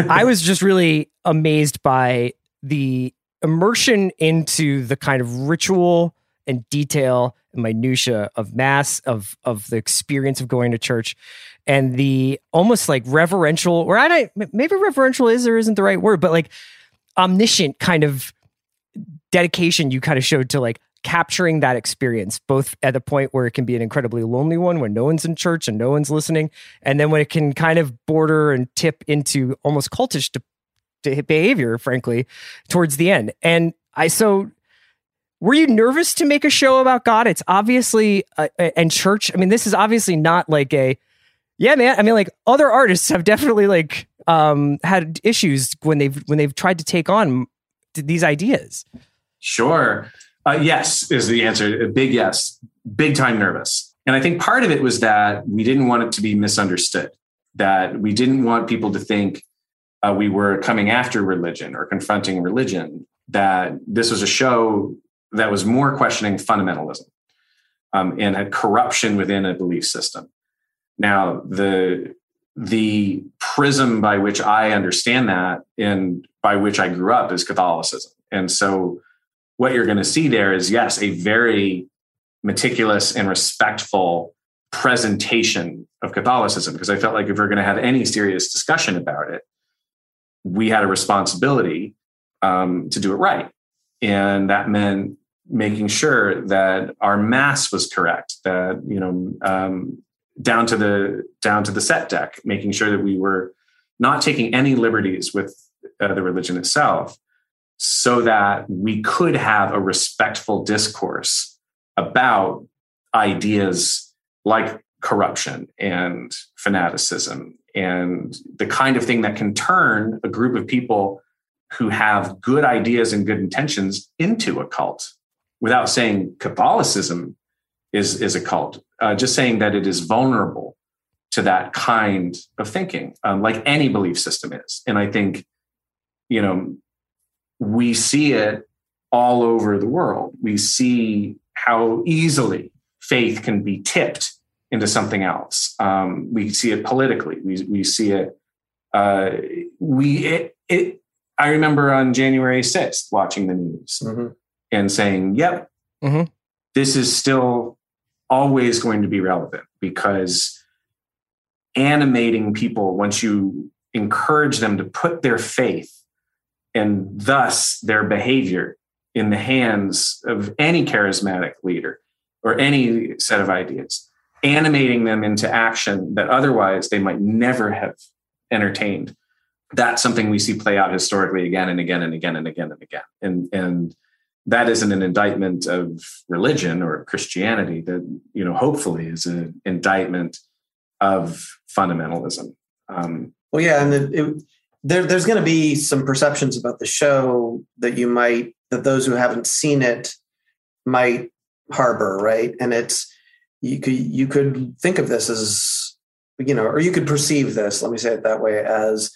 I was just really amazed by the immersion into the kind of ritual and detail and minutia of mass, of the experience of going to church, and the almost like reverential, or maybe reverential is or isn't the right word, but like omniscient kind of dedication you kind of showed to like capturing that experience, both at the point where it can be an incredibly lonely one when no one's in church and no one's listening, and then when it can kind of border and tip into almost cultish behavior, frankly, towards the end. And were you nervous to make a show about God? It's obviously, and church, I mean, this is obviously not like other artists have definitely like had issues when they've tried to take on these ideas. Sure. Yes is the answer. A big yes. Big time nervous. And I think part of it was that we didn't want it to be misunderstood, that we didn't want people to think we were coming after religion or confronting religion, that this was a show that was more questioning fundamentalism and had corruption within a belief system. Now, the prism by which I understand that and by which I grew up is Catholicism. And so what you're going to see there is, yes, a very meticulous and respectful presentation of Catholicism, because I felt like if we're going to have any serious discussion about it, we had a responsibility to do it right. And that meant making sure that our mass was correct, that, down to the set deck, making sure that we were not taking any liberties with the religion itself, so that we could have a respectful discourse about ideas like corruption and fanaticism and the kind of thing that can turn a group of people who have good ideas and good intentions into a cult, without saying Catholicism is a cult, just saying that it is vulnerable to that kind of thinking, like any belief system is. And I think, we see it all over the world. We see how easily faith can be tipped into something else. We see it politically. We see it. I remember on January 6th watching the news mm-hmm. and saying, "Yep, mm-hmm. this is still always going to be relevant, because animating people, once you encourage them to put their faith and thus their behavior in the hands of any charismatic leader or any set of ideas, animating them into action that otherwise they might never have entertained." That's something we see play out historically again and again and again and again and again. And that isn't an indictment of religion or Christianity. That, hopefully is an indictment of fundamentalism. There's going to be some perceptions about the show that you might that those who haven't seen it might harbor, right? And it's, you could think of this as, you know, or you could perceive this, let me say it that way, as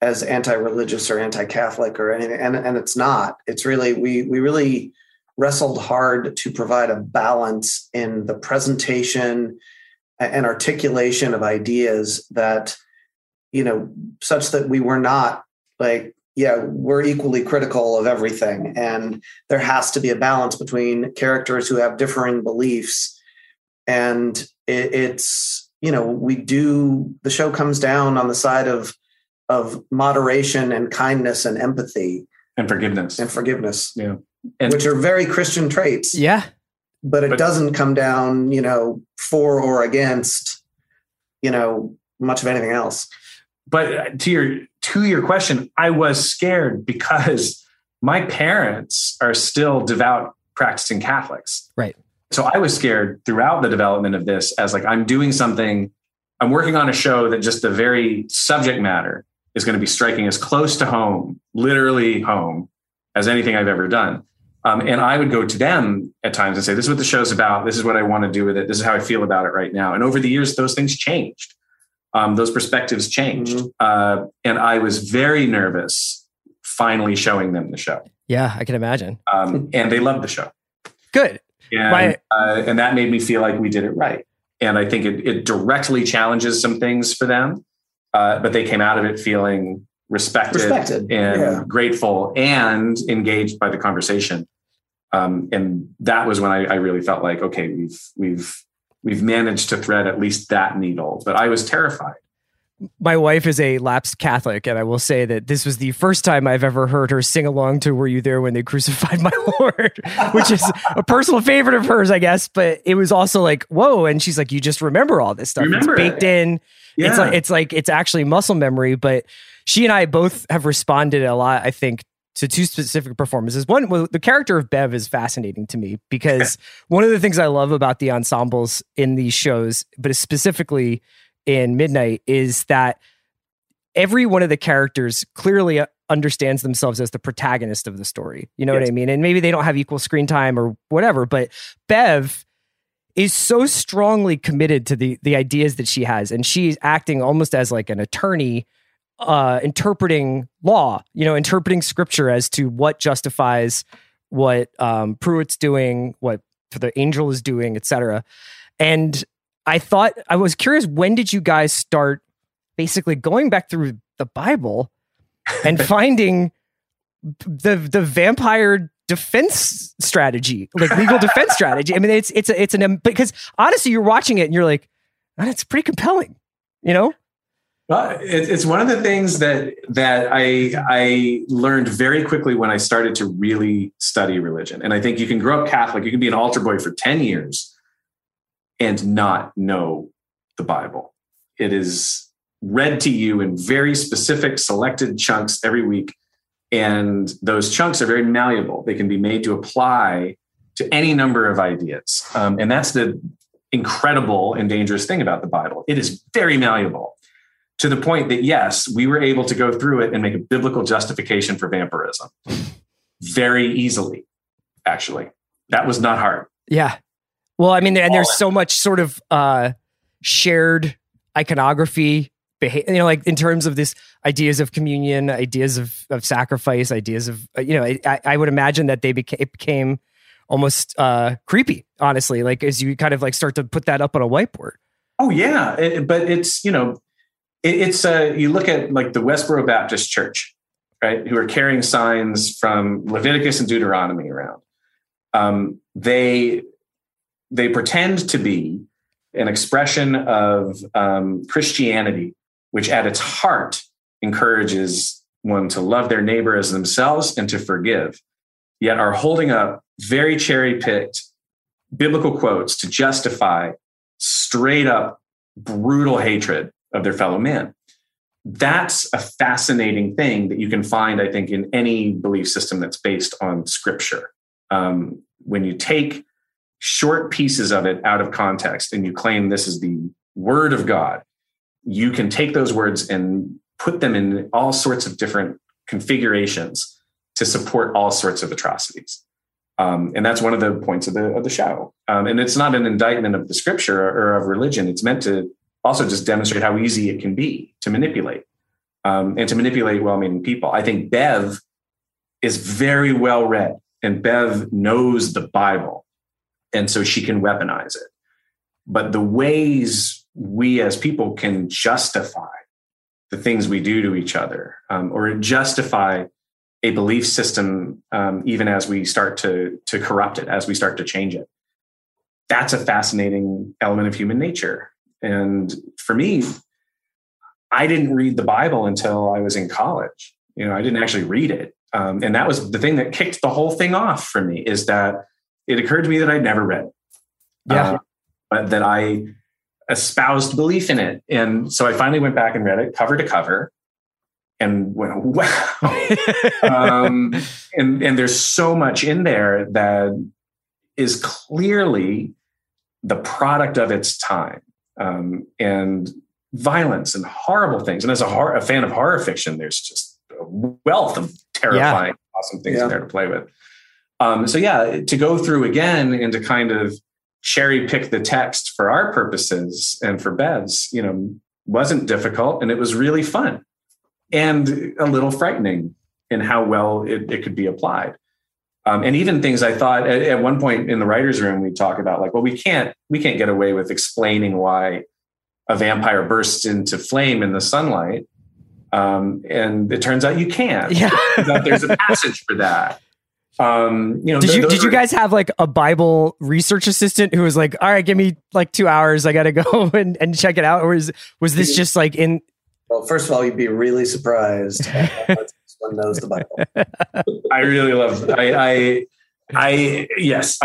anti-religious or anti-Catholic or anything. And it's not, it's really, we really wrestled hard to provide a balance in the presentation and articulation of ideas that, you know, such that we were not like, yeah, we're equally critical of everything. And there has to be a balance between characters who have differing beliefs. And it's, you know, the show comes down on the side of moderation and kindness and empathy. And forgiveness. Yeah. Which are very Christian traits. Yeah. But it doesn't come down, you know, for or against, you know, much of anything else. But to your question, I was scared because my parents are still devout practicing Catholics. Right. So I was scared throughout the development of this as like, I'm working on a show that just the very subject matter is going to be striking as close to home, literally home, as anything I've ever done. And I would go to them at times and say, this is what the show's about. This is what I want to do with it. This is how I feel about it right now. And over the years, those things changed. Those perspectives changed. Mm-hmm. And I was very nervous finally showing them the show. Yeah, I can imagine. And they loved the show. Good. And that made me feel like we did it right. And I think it directly challenges some things for them. But they came out of it feeling respected and grateful and engaged by the conversation. And that was when I really felt like, okay, we've managed to thread at least that needle, but I was terrified. My wife is a lapsed Catholic, and I will say that this was the first time I've ever heard her sing along to "Were You There When They Crucified My Lord," which is a personal favorite of hers, I guess. But it was also like, whoa. And she's like, you just remember all this stuff. It's baked in. Yeah. It's actually muscle memory. But she and I both have responded a lot, I think, to two specific performances. One, the character of Bev is fascinating to me because one of the things I love about the ensembles in these shows, but specifically in Midnight, is that every one of the characters clearly understands themselves as the protagonist of the story. You know what I mean? And maybe they don't have equal screen time or whatever, but Bev is so strongly committed to the ideas that she has. And she's acting almost as like an attorney interpreting law, you know, interpreting scripture as to what justifies what Pruitt's doing, what the angel is doing, etc. And I was curious, when did you guys start basically going back through the Bible and finding the vampire defense strategy, like legal defense strategy? I mean, it's because honestly, you're watching it and you're like, oh, that's pretty compelling, you know? Well, it's one of the things that I learned very quickly when I started to really study religion. And I think you can grow up Catholic, you can be an altar boy for 10 years and not know the Bible. It is read to you in very specific selected chunks every week. And those chunks are very malleable. They can be made to apply to any number of ideas. And that's the incredible and dangerous thing about the Bible. It is very malleable to the point that, yes, we were able to go through it and make a biblical justification for vampirism very easily, actually. That was not hard. Yeah. Well, I mean, and there's so much sort of shared iconography, you know, like in terms of this ideas of communion, ideas of sacrifice, ideas of, you know, I would imagine that it became almost creepy, honestly, like as you kind of like start to put that up on a whiteboard. Oh, yeah. But it's, you know, it's you look at like the Westboro Baptist Church, right, who are carrying signs from Leviticus and Deuteronomy around. They pretend to be an expression of Christianity, which at its heart encourages one to love their neighbor as themselves and to forgive, yet are holding up very cherry-picked biblical quotes to justify straight-up brutal hatred of their fellow man. That's a fascinating thing that you can find, I think, in any belief system that's based on scripture. When you take short pieces of it out of context and you claim this is the word of God, you can take those words and put them in all sorts of different configurations to support all sorts of atrocities. And that's one of the points of the show. And it's not an indictment of the scripture or of religion. It's meant to also just demonstrate how easy it can be to manipulate and to manipulate well-meaning people. I think Bev is very well read, and Bev knows the Bible, and so she can weaponize it. But the ways we as people can justify the things we do to each other, or justify a belief system, even as we start to corrupt it, as we start to change it. That's a fascinating element of human nature. And for me, I didn't read the Bible until I was in college. You know, I didn't actually read it. And that was the thing that kicked the whole thing off for me, is that it occurred to me that I'd never read it. Yeah. But that I espoused belief in it. And so I finally went back and read it cover to cover and went, wow. And there's so much in there that is clearly the product of its time, and violence and horrible things. And as a fan of horror fiction, there's just a wealth of terrifying, awesome things in there to play with. So yeah, to go through again and to kind of cherry pick the text for our purposes and for Bev's, you know, wasn't difficult, and it was really fun and a little frightening in how well it could be applied. And even things I thought at one point in the writer's room, we talk about like, well, we can't get away with explaining why a vampire bursts into flame in the sunlight. And it turns out you can. Yeah. There's a passage for that. You know, did you guys have like a Bible research assistant who was like, all right, give me like 2 hours. I got to go and check it out. Or was this just like in? Well, first of all, you'd be really surprised. One knows the Bible. I really love it.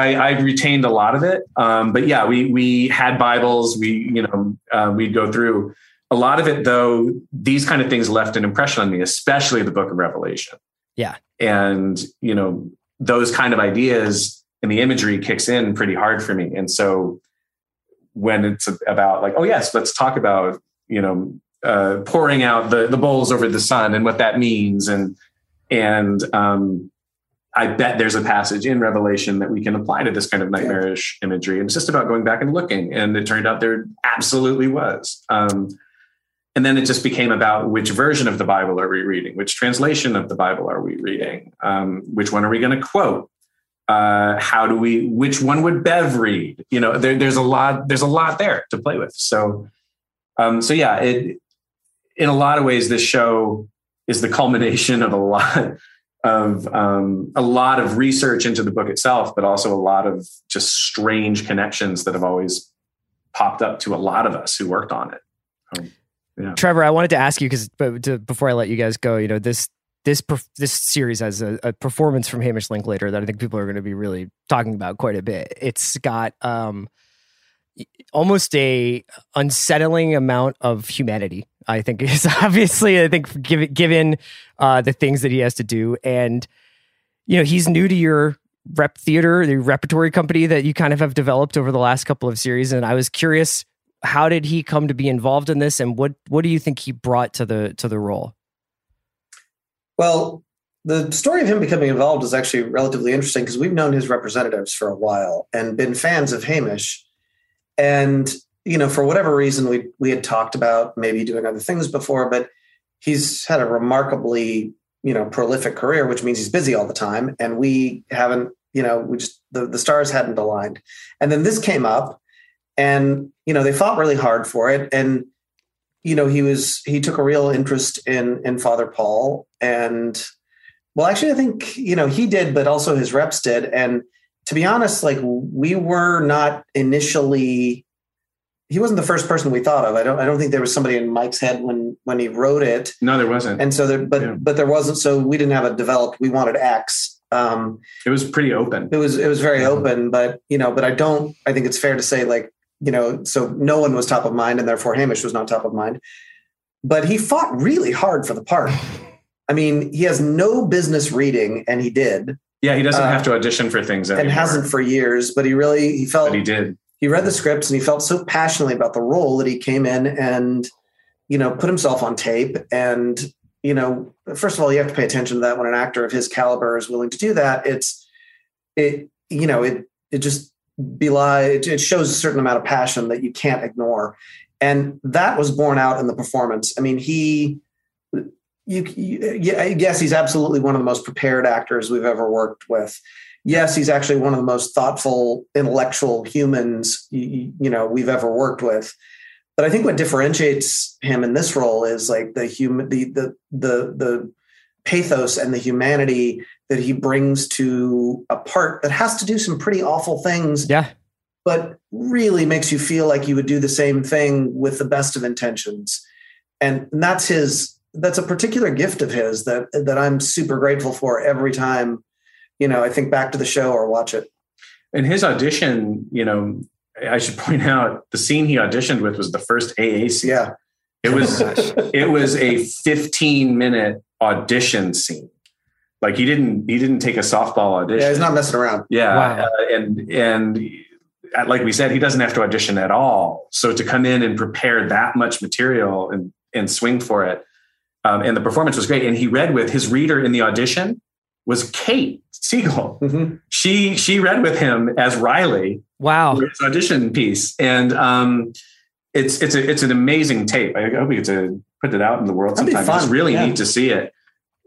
I retained a lot of it. But yeah, we had Bibles. We'd go through a lot of it though. These kind of things left an impression on me, especially the book of Revelation. Yeah. And, you know, those kind of ideas and the imagery kicks in pretty hard for me. And so when it's about like, oh, yes, let's talk about, you know, pouring out the bowls over the sun and what that means. And I bet there's a passage in Revelation that we can apply to this kind of nightmarish imagery. And it's just about going back and looking. And it turned out there absolutely was. And then it just became about which version of the Bible are we reading? Which translation of the Bible are we reading? Which one are we going to quote? Which one would Bev read? You know, there's a lot there to play with. So yeah, in a lot of ways, this show is the culmination of a lot of research into the book itself, but also a lot of just strange connections that have always popped up to a lot of us who worked on it. Yeah. Trevor, I wanted to ask you before I let you guys go, you know, this series has a performance from Hamish Linklater that I think people are going to be really talking about quite a bit. It's got almost a unsettling amount of humanity, I think, is obviously, I think, given the things that he has to do. And, you know, he's new to your rep theater, the repertory company that you kind of have developed over the last couple of series. And I was curious, how did he come to be involved in this, and what do you think he brought to the role? Well, the story of him becoming involved is actually relatively interesting because we've known his representatives for a while and been fans of Hamish. And, you know, for whatever reason, we had talked about maybe doing other things before, but he's had a remarkably, you know, prolific career, which means he's busy all the time. And we haven't, you know, the stars hadn't aligned. And then this came up. And, you know, they fought really hard for it. And, you know, he took a real interest in Father Paul. And, well, actually, I think, you know, he did, but also his reps did. And to be honest, like, we were not initially, he wasn't the first person we thought of. I don't think there was somebody in Mike's head when he wrote it. No, there wasn't. And so, but there wasn't. So we didn't have a developed, we wanted X. It was pretty open. It was very open, but, you know, but I think it's fair to say, like, you know, so no one was top of mind, and therefore Hamish was not top of mind. But he fought really hard for the part. I mean, he has no business reading, and he did. Yeah, he doesn't have to audition for things anymore. And hasn't for years, but he did. He read the scripts, and he felt so passionately about the role that he came in and, you know, put himself on tape and, you know, first of all, you have to pay attention to that when an actor of his caliber is willing to do that. It shows a certain amount of passion that you can't ignore. And that was borne out in the performance. I mean, yes, he's absolutely one of the most prepared actors we've ever worked with. Yes, he's actually one of the most thoughtful, intellectual humans, we've ever worked with. But I think what differentiates him in this role is like the pathos and the humanity that he brings to a part that has to do some pretty awful things. Yeah. But really makes you feel like you would do the same thing with the best of intentions. And that's a particular gift of his that I'm super grateful for every time, I think back to the show or watch it. And his audition, I should point out the scene he auditioned with was the first AA scene. Yeah. It was a 15-minute audition scene. Like he didn't take a softball audition. Yeah, he's not messing around. Yeah. Wow. And like we said, he doesn't have to audition at all. So to come in and prepare that much material and swing for it. And the performance was great. And he read with his reader in the audition was Kate Siegel. Mm-hmm. She read with him as Riley. Wow. For his audition piece. And it's an amazing tape. I hope we get to put it out in the world sometime. It's really neat to see it.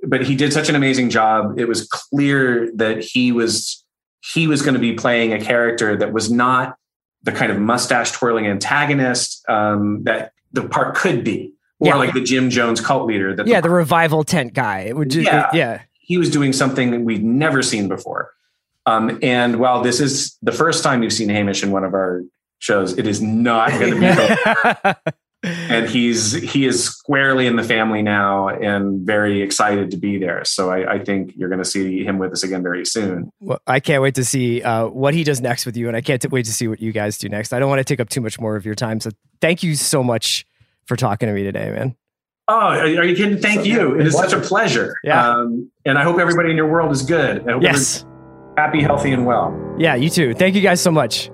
But he did such an amazing job. It was clear that he was going to be playing a character that was not the kind of mustache twirling antagonist that the part could be, or like the Jim Jones cult leader. The revival tent guy. It would just, he was doing something that we'd never seen before. And while this is the first time you've seen Hamish in one of our shows, it is not going to be good. And he is squarely in the family now and very excited to be there. So I think you're going to see him with us again very soon. Well, I can't wait to see what he does next with you. And I can't wait to see what you guys do next. I don't want to take up too much more of your time. So thank you so much for talking to me today, man. Oh, are you kidding? Thank you. It is such a pleasure. Yeah. And I hope everybody in your world is good. I hope Happy, healthy, and well. Yeah, you too. Thank you guys so much.